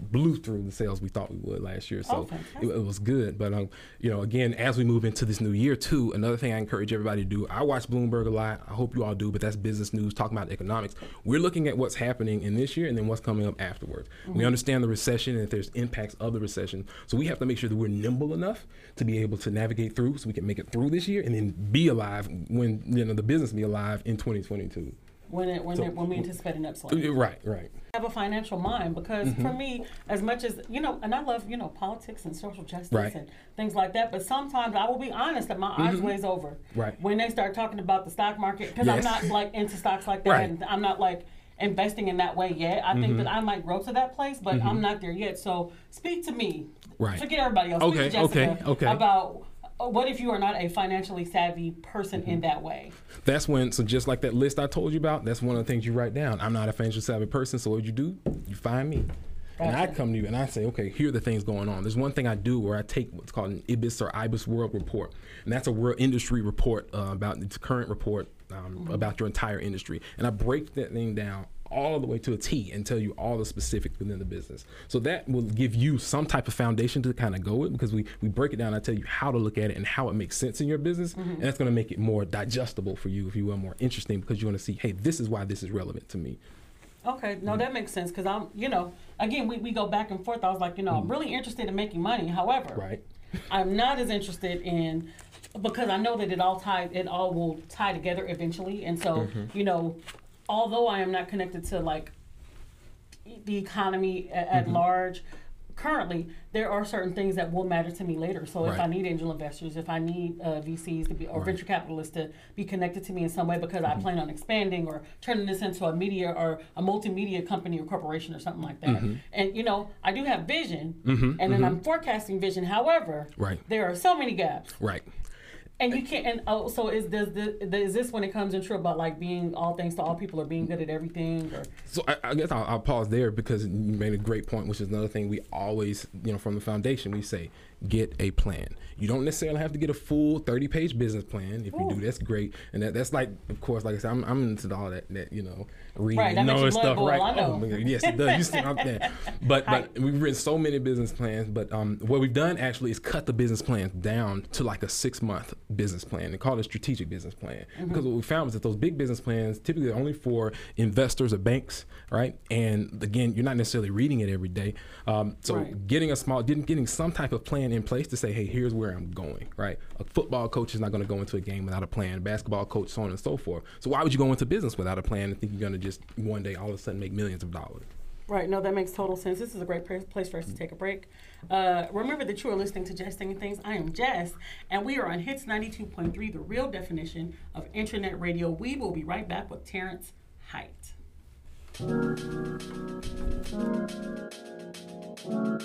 blew through the sales we thought we would last year, so oh, it, it was good. But um, you know, again, as we move into this new year too, another thing I encourage everybody to do, I watch Bloomberg a lot, I hope you all do, but that's business news talking about economics. We're looking at what's happening in this year and then what's coming up afterwards. Mm-hmm. We understand the recession and if there's impacts of the recession, so we have to make sure that we're nimble enough to be able to navigate through so we can make it through this year and then be alive when, you know, the business be alive in twenty twenty-two. When it, when so, it, when we anticipate an upswing. Right, right. I have a financial mind because mm-hmm. for me, as much as, you know, and I love, you know, politics and social justice right. and things like that, but sometimes I will be honest that my mm-hmm. eyes ways over. Right. When they start talking about the stock market, because yes. I'm not like into stocks like that, right. and I'm not like investing in that way yet. I mm-hmm. think that I might grow to that place, but mm-hmm. I'm not there yet. So speak to me. Right. Forget everybody else. Okay, speak to Jessica okay, okay. about what if you are not a financially savvy person mm-hmm. in that way? That's when, so just like that list I told you about, that's one of the things you write down. I'm not a financially savvy person, so what you do? You find me. Gotcha. And I come to you and I say, okay, here are the things going on. There's one thing I do where I take what's called an IBIS or IBIS World Report, and that's a world industry report uh, about its current report um, mm-hmm. about your entire industry. And I break that thing down all the way to a T and tell you all the specifics within the business. So that will give you some type of foundation to kind of go with, because we, we break it down. I tell you how to look at it and how it makes sense in your business. Mm-hmm. And that's going to make it more digestible for you, if you will, more interesting, because you're going to see, hey, this is why this is relevant to me. Okay, no, mm-hmm. that makes sense, because I'm, you know, again, we, we go back and forth. I was like, you know, mm-hmm. I'm really interested in making money. However, right. I'm not as interested in, because I know that it all tie, it all will tie together eventually. And so, mm-hmm. you know, although I am not connected to like the economy at, at mm-hmm. large, currently there are certain things that will matter to me later. So right. if I need angel investors, if I need uh, V Cs to be, or right. venture capitalists to be connected to me in some way, because mm-hmm. I plan on expanding or turning this into a media or a multimedia company or corporation or something like that. Mm-hmm. And you know, I do have vision, mm-hmm. and then mm-hmm. I'm forecasting vision. However, right. there are so many gaps. Right. And you can't, and oh, so is does this, is this when it comes in true about like being all things to all people or being good at everything? Or? So I, I guess I'll, I'll pause there, because you made a great point, which is another thing we always, you know, from the foundation, we say, get a plan. You don't necessarily have to get a full thirty page business plan. If Ooh. You do, that's great. And that, that's like, of course, like I said, I'm, I'm into all that, that you know, reading right, and all that stuff, boil, right? I know. Oh, yes, it does. You see, I'm there. But, but we've written so many business plans, but um, what we've done actually is cut the business plans down to like a six month business plan and call it a strategic business plan. Mm-hmm. Because what we found was that those big business plans typically are only for investors or banks, right? And again, you're not necessarily reading it every day. Um, so right. getting a small, getting some type of plan in place to say, hey, here's where I'm going, right? A football coach is not going to go into a game without a plan, basketball coach, so on and so forth. So why would you go into business without a plan and think you're going to just one day all of a sudden make millions of dollars? Right, no, that makes total sense. This is a great place for us to take a break. Uh, remember that you are listening to Jesting and Things. I am Jess, and we are on Hits ninety-two point three, the real definition of internet radio. We will be right back with Terrence Heights. Let's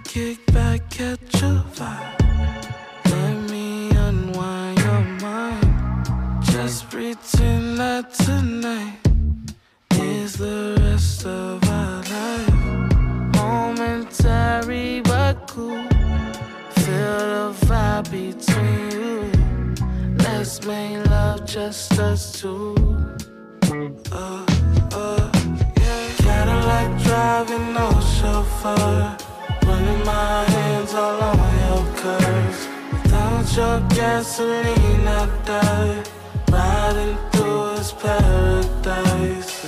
kick back, catch a vibe. Let me unwind your mind. Just pretend that tonight is the rest of our life. Momentary but cool. Feel the vibe between you. Let's make love just us two. Uh, uh, yeah. Cadillac driving, no chauffeur. Running my hands all on your curves. Without your gasoline, I die. Riding through this paradise.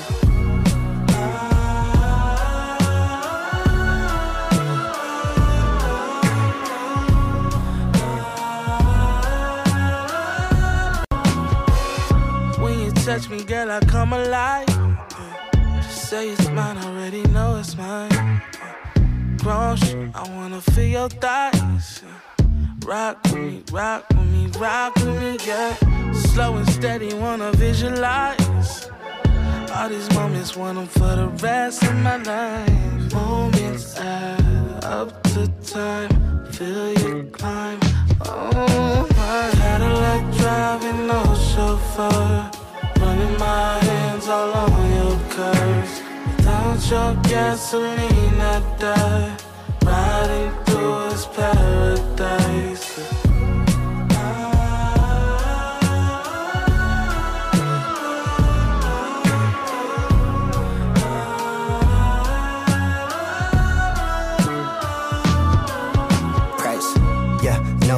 Touch me, girl, I come alive. Yeah. Just say it's mine, I already know it's mine. Yeah. Gross, I wanna feel your thighs. Yeah. Rock with me, rock with me, rock with me, yeah. Slow and steady, wanna visualize. All these moments, want them for the rest of my life. Moments add up to time, feel you climb. Oh my, Cadillac driving, no chauffeur. Running my hands all on your curves. Without your gasoline, I die. Riding through this paradise.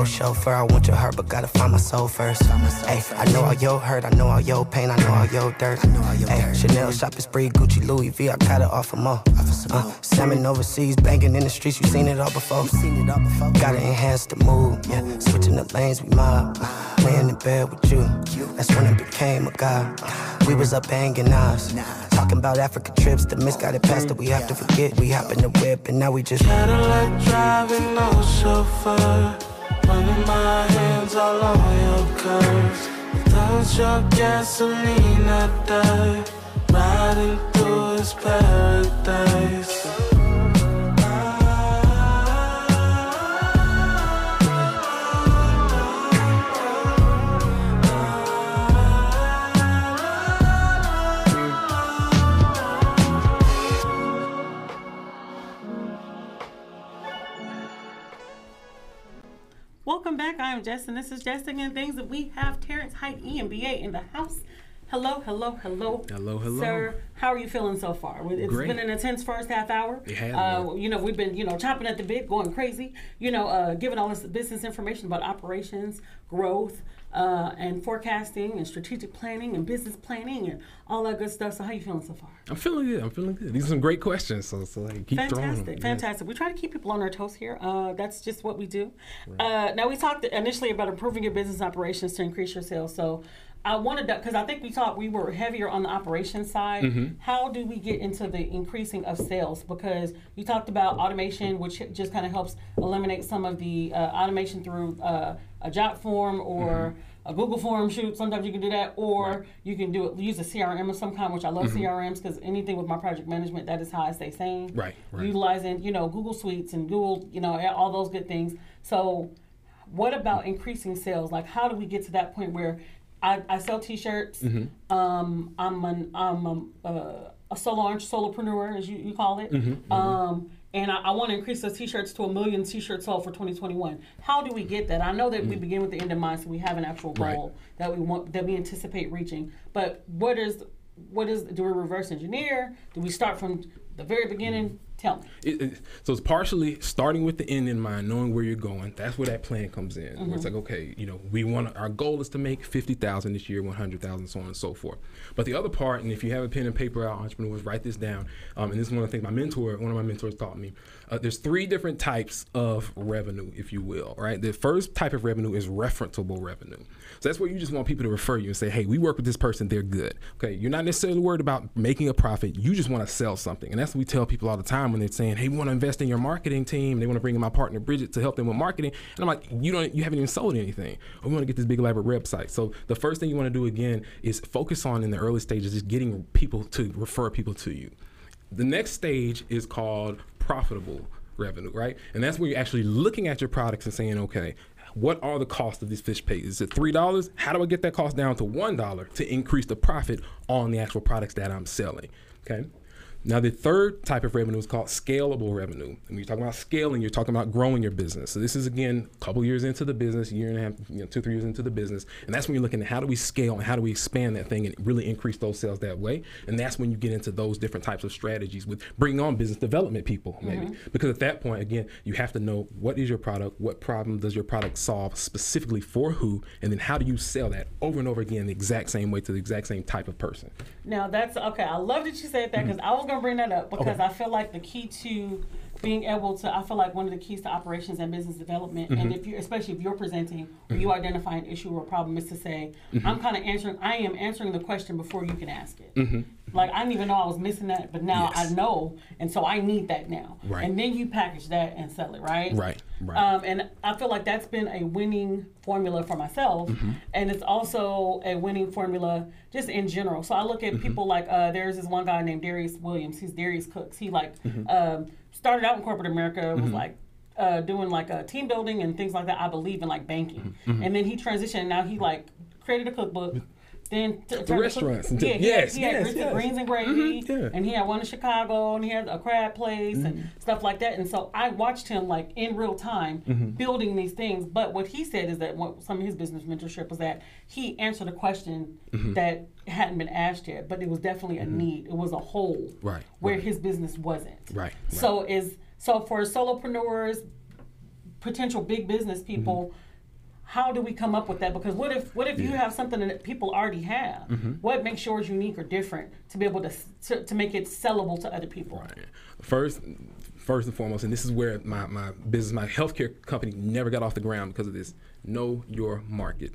Chauffeur, I want your hurt, but gotta find my soul first. Hey, I know all your hurt, I know all your pain, I know all your dirt. Hey, Chanel shopping spree, Gucci, Louis V, I got it off for more. Uh, salmon overseas, banging in the streets, you seen it all before. Gotta enhance the mood, yeah. Switching the lanes, we mob. Laying in bed with you, that's when it became a god. We was up hanging knives, talking about Africa trips, the misguided past that we have to forget. We hop in the whip, and now we just Cadillac driving, no chauffeur. Running my hands all on your curves. Without your gasoline, I die. Riding through this paradise. Welcome back. I'm Jess, and this is Jesting and Things. We have Terrence Heights, E M B A, in the house. Hello, hello, hello. Hello, hello. Sir, how are you feeling so far? It's Great. Been an intense first half hour. It has uh, been. You know, we've been, you know, chopping at the bit, going crazy, you know, uh, giving all this business information about operations, growth, uh, and forecasting, and strategic planning, and business planning, and all that good stuff. So how are you feeling so far? I'm feeling good. I'm feeling good. These are some great questions. So, so like, keep fantastic, throwing them. Fantastic. Yeah. We try to keep people on their toes here. Uh, that's just what we do. Right. Uh, now, we talked initially about improving your business operations to increase your sales. So I wanted to, because I think we thought we were heavier on the operations side. Mm-hmm. How do we get into the increasing of sales? Because you talked about automation, which just kind of helps eliminate some of the uh, automation through uh, a JotForm or mm-hmm. a Google form, shoot, sometimes you can do that, or right. you can do it, use a C R M of some kind, which I love mm-hmm. C R Ms, because anything with my project management, that is how I stay sane. Right, right. Utilizing, you know, Google Suites and Google, you know, all those good things. So what about increasing sales? Like, how do we get to that point where I, I sell T-shirts, mm-hmm. um, I'm, an, I'm a, uh, a solo solopreneur, as you, you call it, mm-hmm, mm-hmm. Um, and I, I want to increase those T-shirts to a million T-shirts sold for twenty twenty-one. How do we get that? I know that mm-hmm. we begin with the end in mind, so we have an actual goal right. that we want, that we anticipate reaching. But what is, what is, do we reverse engineer? Do we start from the very beginning? Mm-hmm. Tell me. It, it, so it's partially starting with the end in mind, knowing where you're going. That's where that plan comes in. Mm-hmm. Where it's like, okay, you know, we want our goal is to make fifty thousand this year, one hundred thousand, so on and so forth. But the other part, and if you have a pen and paper out, entrepreneurs, write this down. Um, and this is one of the things my mentor, one of my mentors taught me. Uh, there's three different types of revenue, if you will, right? The first type of revenue is referenceable revenue. So that's where you just want people to refer you and say, hey, we work with this person, they're good. Okay, you're not necessarily worried about making a profit. You just want to sell something. And that's what we tell people all the time when they're saying, hey, we want to invest in your marketing team. And they want to bring in my partner, Bridget, to help them with marketing. And I'm like, you don't, you haven't even sold anything. We want to get this big elaborate website. So the first thing you want to do, again, is focus on in the early stages just getting people to refer people to you. The next stage is called profitable revenue, right? And that's where you're actually looking at your products and saying, okay, what are the costs of this fish paste? Is it three dollars? How do I get that cost down to one dollar to increase the profit on the actual products that I'm selling, okay? Now, the third type of revenue is called scalable revenue. And when you're talking about scaling, you're talking about growing your business. So this is, again, a couple years into the business, year and a half, you know, two, three years into the business. And that's when you're looking at how do we scale and how do we expand that thing and really increase those sales that way. And that's when you get into those different types of strategies with bringing on business development people, maybe. Mm-hmm. Because at that point, again, you have to know what is your product, what problem does your product solve specifically for who, and then how do you sell that over and over again the exact same way to the exact same type of person. Now, that's, okay, I love that you said that because mm-hmm. I was going to bring that up because okay. I feel like the key to being able to, I feel like one of the keys to operations and business development, mm-hmm. and if you, especially if you're presenting, mm-hmm. or you identify an issue or a problem, is to say, mm-hmm. I'm kind of answering, I am answering the question before you can ask it. Mm-hmm. Like, I didn't even know I was missing that, but now yes. I know, and so I need that now. Right. And then you package that and sell it, right? Right, right. Um, and I feel like that's been a winning formula for myself, mm-hmm. and it's also a winning formula just in general. So I look at mm-hmm. people like, uh, there's this one guy named Darius Williams, he's Darius Cooks. He, like, mm-hmm. um, started out in corporate America, was, mm-hmm. like, uh, doing, like, uh, team building and things like that, I believe, in, like, banking. Mm-hmm. And then he transitioned, and now he, like, created a cookbook. Then t- the restaurants. Cook- yeah, yes, he had, yes, he had yes. Greens and Gravy, mm-hmm, yeah. and he had one in Chicago, and he had a crab place, mm-hmm. and stuff like that. And so I watched him, like, in real time, mm-hmm. building these things. But what he said is that what, some of his business mentorship was that he answered a question mm-hmm. that hadn't been asked yet, but it was definitely a mm-hmm. need. It was a hole right, where right. his business wasn't. Right. right. So is so for solopreneurs, potential big business people. Mm-hmm. How do we come up with that? Because what if what if yeah. you have something that people already have? Mm-hmm. What makes yours unique or different to be able to to, to make it sellable to other people? Right. First, first and foremost, and this is where my, my business, my healthcare company never got off the ground because of this. Know your market.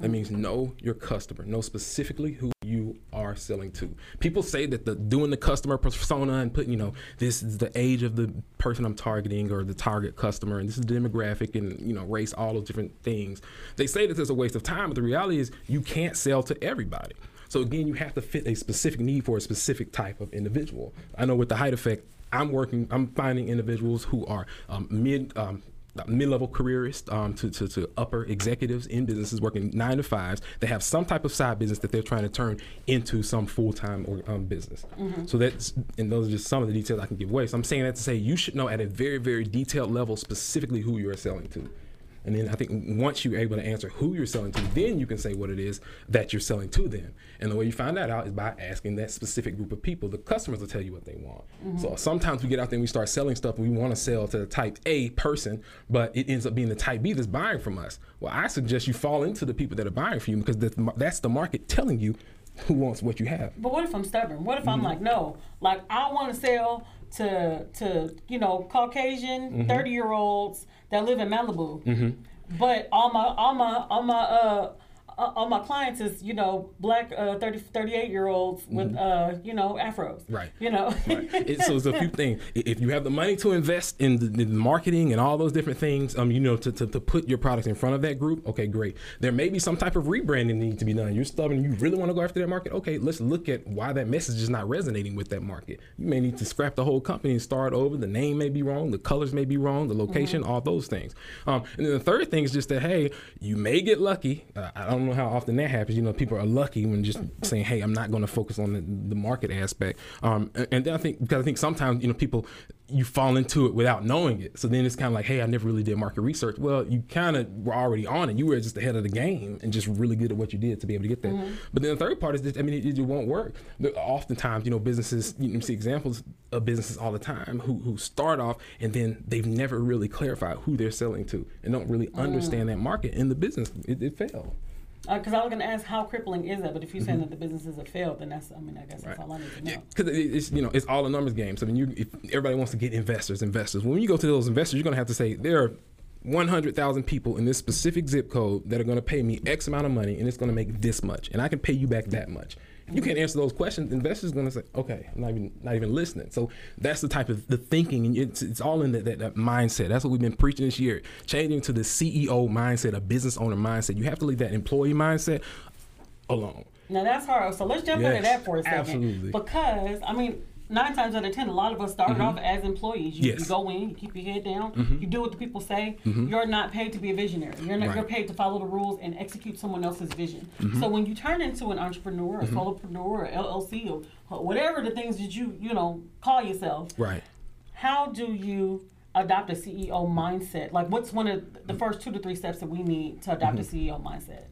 That means know your customer. Know specifically who you are selling to. People say that the doing the customer persona and putting, you know, this is the age of the person I'm targeting or the target customer, and this is demographic and, you know, race, all those different things. They say that it's a waste of time, but the reality is you can't sell to everybody. So again, you have to fit a specific need for a specific type of individual. I know with the Height Effect, I'm working, I'm finding individuals who are um, mid, um, mid-level careerists um, to, to, to upper executives in businesses working nine to fives. They have some type of side business that they're trying to turn into some full-time or um, business. Mm-hmm. So that's, and those are just some of the details I can give away. So I'm saying that to say you should know at a very, very detailed level specifically who you're selling to. And then I think once you're able to answer who you're selling to, then you can say what it is that you're selling to them. And the way you find that out is by asking that specific group of people. The customers will tell you what they want. Mm-hmm. So sometimes we get out there and we start selling stuff and we want to sell to the type A person, but it ends up being the type B that's buying from us. Well, I suggest you fall into the people that are buying for you because that's the market telling you who wants what you have. But what if I'm stubborn? What if mm-hmm. I'm like, no, like I want to sell to, to you know, Caucasian thirty-year-olds mm-hmm. that live in Malibu, mm-hmm. but all my all my all my uh all my clients is you know black uh, thirty, thirty-eight year olds with mm-hmm. uh you know afros, right? You know, right. It, so it's a few things. If you have the money to invest in the, in marketing and all those different things, um, you know, to, to to put your products in front of that group, okay, great. There may be some type of rebranding needs to be done. You're stubborn. You really want to go after that market. Okay, let's look at why that message is not resonating with that market. You may need to scrap the whole company and start over. The name may be wrong. The colors may be wrong. The location, mm-hmm. all those things. Um, and then the third thing is just that hey, you may get lucky. Uh, I don't know how often that happens. You know, people are lucky when just saying, hey, I'm not going to focus on the, the market aspect. Um, and, and then I think, because I think sometimes, you know, people, you fall into it without knowing it. So then it's kind of like, hey, I never really did market research. Well, you kind of were already on it. You were just ahead of the game and just really good at what you did to be able to get that. Mm-hmm. But then the third part is that, I mean, it, it won't work. There, oftentimes, you know, businesses, you see examples of businesses all the time who, who start off and then they've never really clarified who they're selling to and don't really mm-hmm. understand that market in the business. It, it failed. Because uh, I was going to ask how crippling is that, but if you're saying mm-hmm. that the businesses have failed, then that's, I mean, I guess right. that's all I need to know. Because yeah, it, it's, you know, it's all a numbers game. So I mean, you, if everybody wants to get investors, investors. When you go to those investors, you're going to have to say, there are one hundred thousand people in this specific zip code that are going to pay me X amount of money, and it's going to make this much, and I can pay you back that much. If you can't answer those questions, investors are going to say, okay, I'm not even, not even listening. So that's the type of the thinking, and it's, it's all in that, that, that mindset. That's what we've been preaching this year, changing to the C E O mindset, a business owner mindset. You have to leave that employee mindset alone. Now that's hard. So let's jump yes, into that for a second. Absolutely. Because, I mean, nine times out of ten, a lot of us started mm-hmm. off as employees. You, yes. you go in, you keep your head down, mm-hmm. you do what the people say. Mm-hmm. You're not paid to be a visionary. You're not. Right. You're paid to follow the rules and execute someone else's vision. Mm-hmm. So when you turn into an entrepreneur, a mm-hmm. solopreneur, or L L C, or whatever the things that you, you know, call yourself, right? How do you adopt a C E O mindset? Like, what's one of the first two to three steps that we need to adopt mm-hmm. a C E O mindset?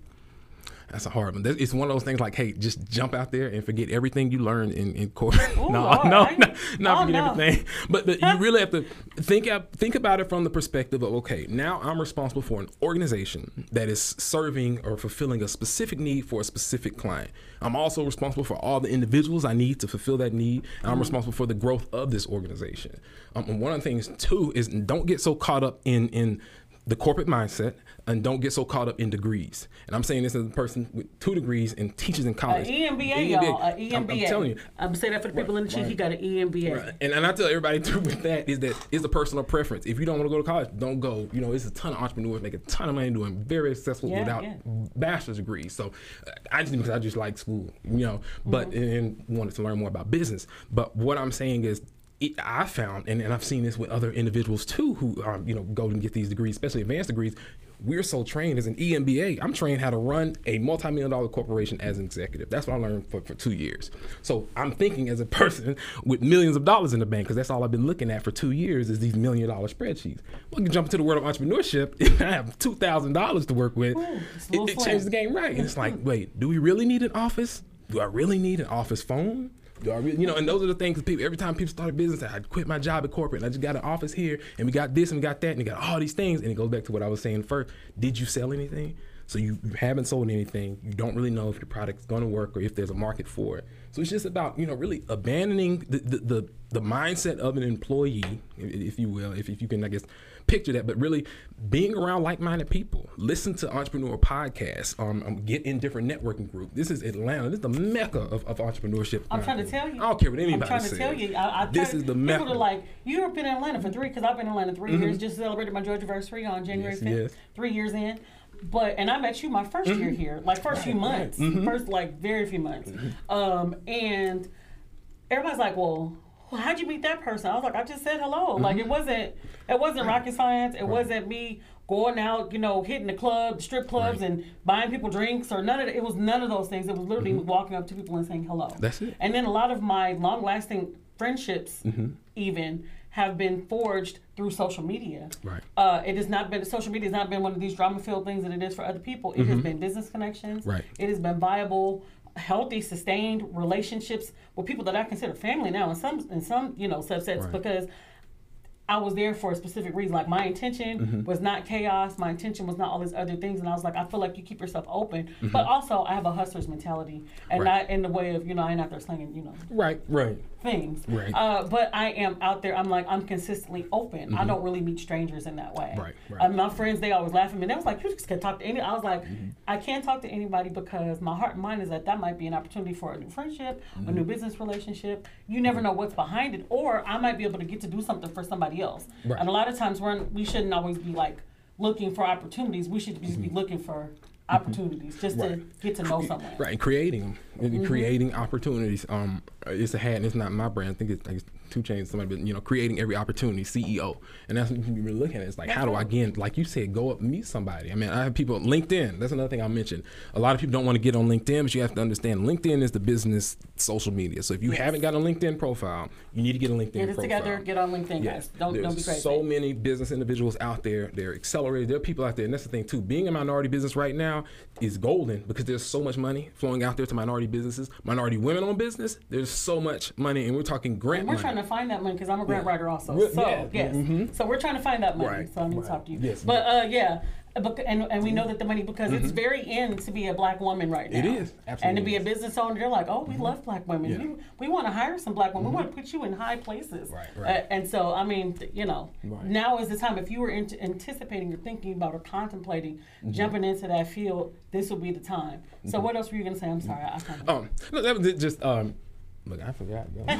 That's a hard one. It's one of those things like, hey, just jump out there and forget everything you learned in, in court. Ooh, no, right. no, no, not oh, forget no. everything. But, but you really have to think out, think about it from the perspective of, okay, now I'm responsible for an organization that is serving or fulfilling a specific need for a specific client. I'm also responsible for all the individuals I need to fulfill that need. I'm mm-hmm. responsible for the growth of this organization. Um, and one of the things, too, is don't get so caught up in, in the corporate mindset. And don't get so caught up in degrees. And I'm saying this as a person with two degrees and teaches in college. An E M B A, y'all. An E M B A. I'm, I'm telling you. I'm saying that for the people right, in the chat. Right. He got an E M B A. Right. And, and I tell everybody too with that is that it's a personal preference. If you don't want to go to college, don't go. You know, it's a ton of entrepreneurs make a ton of money doing very successful yeah, without yeah. bachelor's degrees. So I just because I just like school, you know, but mm-hmm. and, and wanted to learn more about business. But what I'm saying is, It, I found, and, and I've seen this with other individuals too, who um, you know go and get these degrees, especially advanced degrees. We're so trained as an E M B A. I'm trained how to run a multi-million dollar corporation as an executive. That's what I learned for, for two years. So I'm thinking as a person with millions of dollars in the bank, because that's all I've been looking at for two years is these million dollar spreadsheets. Well, you jump into the world of entrepreneurship, and I have two thousand dollars to work with. Ooh, it, it changed the game, right? And it's like, wait, do we really need an office? Do I really need an office phone? You know, and those are the things that people, every time people start a business, I quit my job at corporate and I just got an office here and we got this and we got that and we got all these things. And it goes back to what I was saying first. Did you sell anything? So you, you haven't sold anything. You don't really know if your product's going to work or if there's a market for it. So it's just about, you know, really abandoning the the, the, the mindset of an employee, if you will, if, if you can, I guess, picture that, but really being around like-minded people. Listen to entrepreneur podcasts, um, um, get in different networking groups. This is Atlanta. This is the mecca of, of entrepreneurship. I'm trying to tell you. I don't care what anybody says. I'm trying says. to tell you. I, I this is the mecca. People are like, you've been in Atlanta for three, because I've been in Atlanta three mm-hmm. years, just celebrated my Georgiaversary on January fifth, yes, yes. three years in. But, and I met you my first mm-hmm. year here, like first right, few months, right. mm-hmm. first like very few months. Mm-hmm. Um, and everybody's like, well, how'd you meet that person? I was like, I just said hello. Mm-hmm. Like it wasn't, it wasn't right. rocket science. It right. wasn't me going out, you know, hitting the club, strip clubs right. and buying people drinks or none of the, it was none of those things. It was literally mm-hmm. walking up to people and saying hello. That's it. And then a lot of my long lasting friendships mm-hmm. even have been forged through social media. Right. Uh, it has not been, social media has not been one of these drama-filled things that it is for other people. It mm-hmm. has been business connections. Right. It has been viable, healthy, sustained relationships with people that I consider family now in some, in some you know, subsets right. because I was there for a specific reason. Like my intention mm-hmm. was not chaos. My intention was not all these other things. And I was like, I feel like you keep yourself open. Mm-hmm. But also I have a hustler's mentality and right. not in the way of, you know, I ain't out there slinging, you know. Right, right. things right. uh, but I am out there. I'm like I'm consistently open. Mm-hmm. I don't really meet strangers in that way. Right, right. Um, my friends, they always laugh at me. They was like, you just can't talk to any. I was like, mm-hmm. I can't talk to anybody because my heart and mind is that that might be an opportunity for a new friendship, mm-hmm. a new business relationship. You never know what's behind it, or I might be able to get to do something for somebody else. Right. And a lot of times we're in, we shouldn't always be like looking for opportunities. We should just mm-hmm. be looking for opportunities just right. to get to know someone. Right, and creating them, mm-hmm. creating opportunities. Um, it's a hat and it's not my brand. I think it's like Two Chainz, somebody, but you know, creating every opportunity, C E O. And that's what you're looking at. It's like, how do I, again, like you said, go up and meet somebody. I mean, I have people, LinkedIn, that's another thing I mentioned. A lot of people don't want to get on LinkedIn, but you have to understand LinkedIn is the business social media. So if you yes. haven't got a LinkedIn profile, you need to get a LinkedIn get profile. Get it together, get on LinkedIn, yes. guys. Don't, don't be crazy. So many business individuals out there, they're accelerated. There are people out there, and that's the thing too. Being a minority business right now is golden because there's so much money flowing out there to minority businesses, minority women on business. There's so much money, and we're talking grant we're money. Trying to find that money because I'm a grant yeah. writer also. So yeah. yes, mm-hmm. so we're trying to find that money. Right. So I'm gonna right. talk to you. Yes. But uh, yeah, And, and we know that the money, because mm-hmm. it's very in to be a black woman right now. It is, absolutely. And to be a business owner, they're like, oh, we mm-hmm. love black women. Yeah. We, we want to hire some black women. Mm-hmm. We want to put you in high places. Right, right. Uh, and so, I mean, th- you know, right. now is the time. If you were in- anticipating or thinking about or contemplating mm-hmm. jumping into that field, this would be the time. Mm-hmm. So what else were you going to say? I'm sorry. Mm-hmm. I um, no, that was just... Um, Look, I forgot. But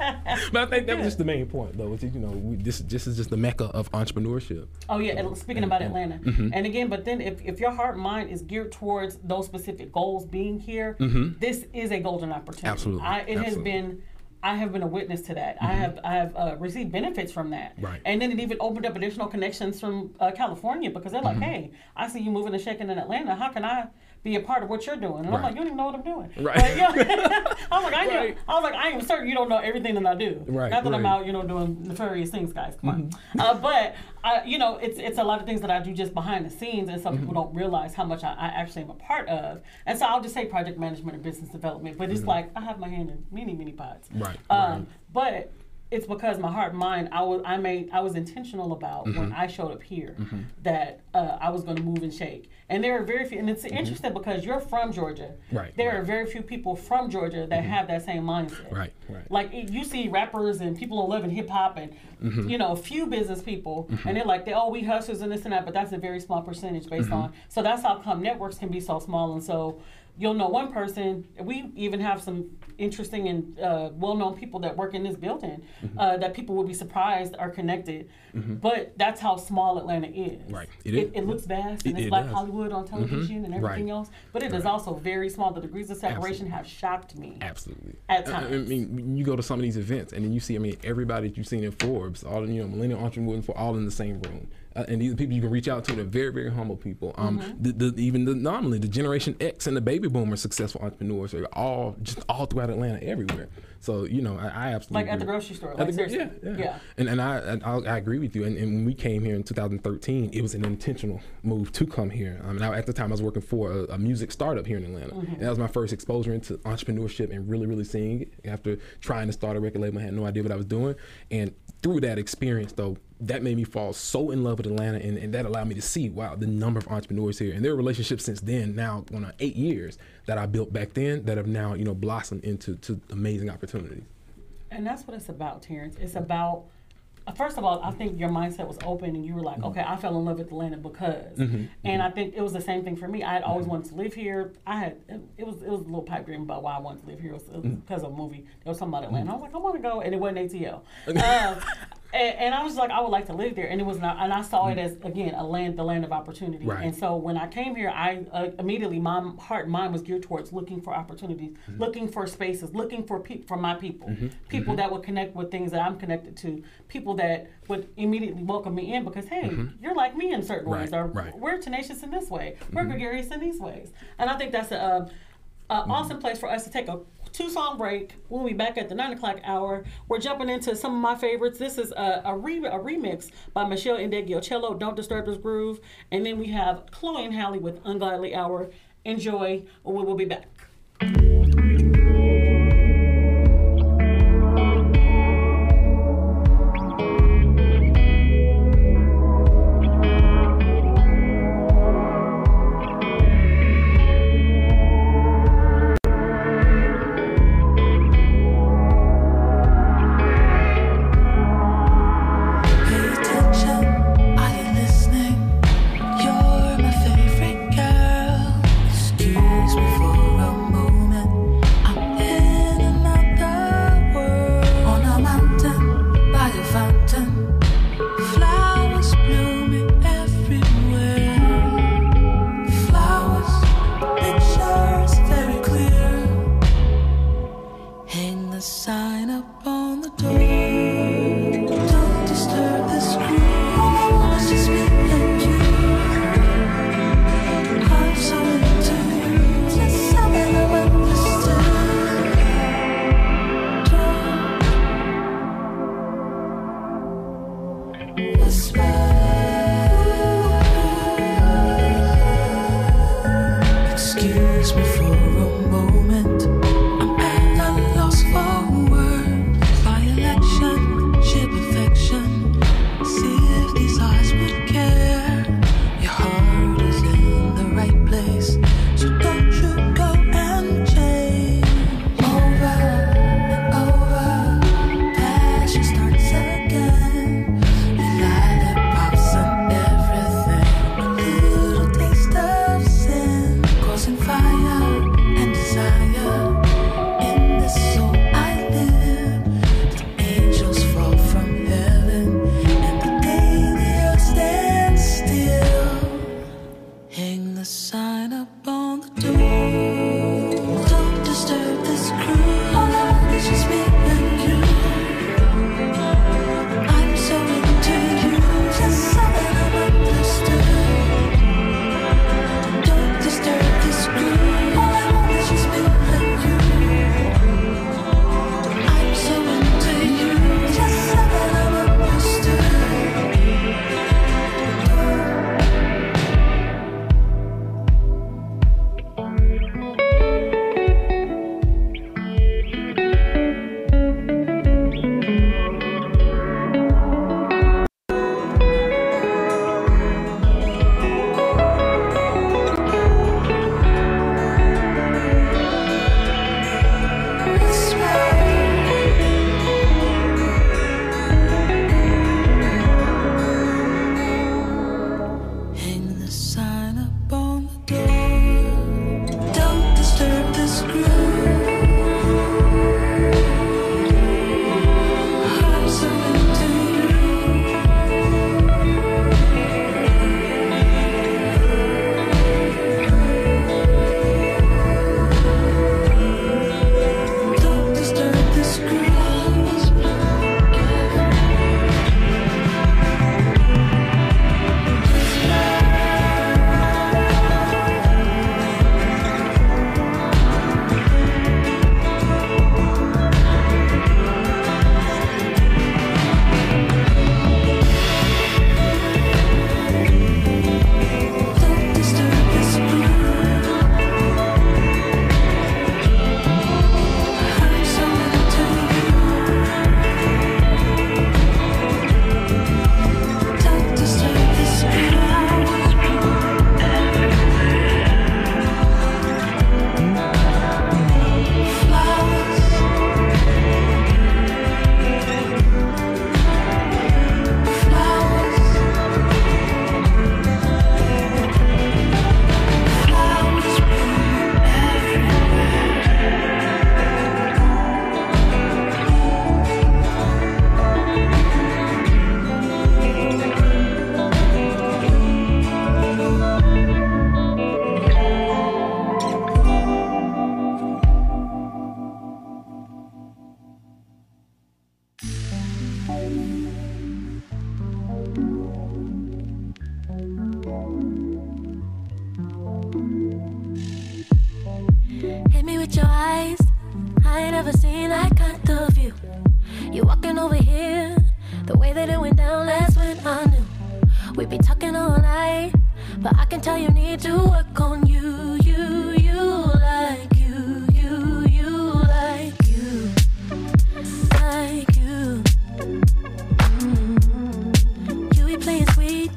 I think that was just the main point, though. Is, you know, we, this, this is just the mecca of entrepreneurship. Oh, yeah. And speaking about Atlanta. Mm-hmm. And again, but then if, if your heart and mind is geared towards those specific goals being here, mm-hmm. this is a golden opportunity. Absolutely. I, it Absolutely. has been... I have been a witness to that. Mm-hmm. I have I have uh, received benefits from that. Right. And then it even opened up additional connections from uh, California, because they're like, mm-hmm. hey, I see you moving and shaking in Atlanta. How can I be a part of what you're doing? And right. I'm like, you don't even know what I'm doing. Right. But, you know, I'm like, I knew, right. I was like, I am certain you don't know everything that I do. Right. Not that right. I'm out, you know, doing nefarious things, guys. Come on. Mm-hmm. Uh, but, I, you know, it's it's a lot of things that I do just behind the scenes, and some mm-hmm. people don't realize how much I, I actually am a part of. And so I'll just say project management and business development, but it's mm-hmm. like, I have my hand in many, many pots. Right. Right. Um, but it's because my heart, mind, I was, I made, I was intentional about mm-hmm. when I showed up here mm-hmm. that uh, I was going to move and shake. And there are very few, and it's mm-hmm. interesting because you're from Georgia. Right. There right. are very few people from Georgia that mm-hmm. have that same mindset. Right. Right. Like it, you see rappers and people who live in hip hop and mm-hmm. you know, few business people, mm-hmm. and they're like, they, oh, we hustlers and this and that, but that's a very small percentage based mm-hmm. on. So that's how come networks can be so small, and so. You'll know one person. We even have some interesting and uh, well-known people that work in this building mm-hmm. uh, that people will be surprised are connected. Mm-hmm. But that's how small Atlanta is. Right. It, it, is. it looks vast, and it, it's it like does. Hollywood on television mm-hmm. and everything right. else. But it right. is also very small. The degrees of separation Absolutely. have shocked me. Absolutely. At times. I, I mean, you go to some of these events, and then you see, I mean, everybody that you've seen in Forbes, all you know, millennial entrepreneurs, all in the same room. Uh, and these are people you can reach out to, they're very, very humble people. Um, mm-hmm. the, the, even the anomaly, the Generation X and the Baby Boomer successful entrepreneurs are all just all throughout Atlanta, everywhere. So you know, I, I absolutely like agree. At the grocery store, like the, yeah, yeah, yeah. And and I I, I agree with you. And, and when we came here in two thousand thirteen, it was an intentional move to come here. Um, and I, at the time, I was working for a, a music startup here in Atlanta, mm-hmm. and that was my first exposure into entrepreneurship and really, really seeing it. After trying to start a record label, I had no idea what I was doing, and through that experience, though, that made me fall so in love with Atlanta, and, and that allowed me to see, wow, the number of entrepreneurs here and their relationships since then, now on our eight years that I built back then, that have now, you know, blossomed into to amazing opportunities. And that's what it's about, Terrence. It's about, first of all, I think your mindset was open, and you were like, mm-hmm. okay, I fell in love with Atlanta because, mm-hmm. and I think it was the same thing for me. I had always mm-hmm. wanted to live here. I had it was it was a little pipe dream about why I wanted to live here. It was, it was mm-hmm. because of a movie that was talking about Atlanta. I was like, I want to go, and it wasn't A T L. um, And, and I was like, I would like to live there, and it was not. And I saw it as again a land, the land of opportunity. Right. And so when I came here, I uh, immediately my heart and mind was geared towards looking for opportunities, mm-hmm. looking for spaces, looking for people for my people, mm-hmm. people mm-hmm. that would connect with things that I'm connected to, people that would immediately welcome me in because hey, mm-hmm. you're like me in certain right. ways, or right. we're tenacious in this way, mm-hmm. we're gregarious in these ways, and I think that's a, a, a mm-hmm. awesome place for us to take a. Two-song break. We'll be back at the nine o'clock hour. We're jumping into some of my favorites. This is a a, re- a remix by Michelle Ndegeocello, Don't Disturb This Groove. And then we have Chloe and Halley with Ungodly Hour. Enjoy. We will be back. Moment, I'm at a loss for words. Violation. never seen that kind of view. You walking over here, the way that it went down, that's when I knew. We be talking all night, but I can tell you need to work on you, you, you, like you, you, you, like you, like you. Mm-hmm. You be playing sweet,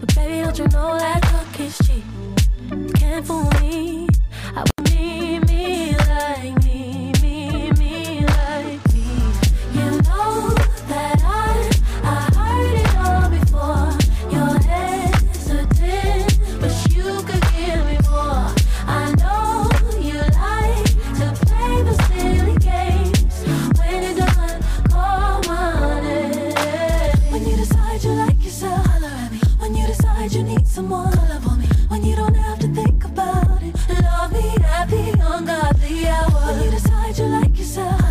but baby, don't you know that talk is cheap? You can't fool me. I want me, me, like me, me, me, like me. You know that I, I heard it all before. You're hesitant, but you could give me more. I know you like to play the silly games. When you're done, call my name. When you decide you like yourself, holler at me. When you decide you need someone, call up on me. When you don't have to think about it, love me, happy, ungodly hour. When you decide you like yourself.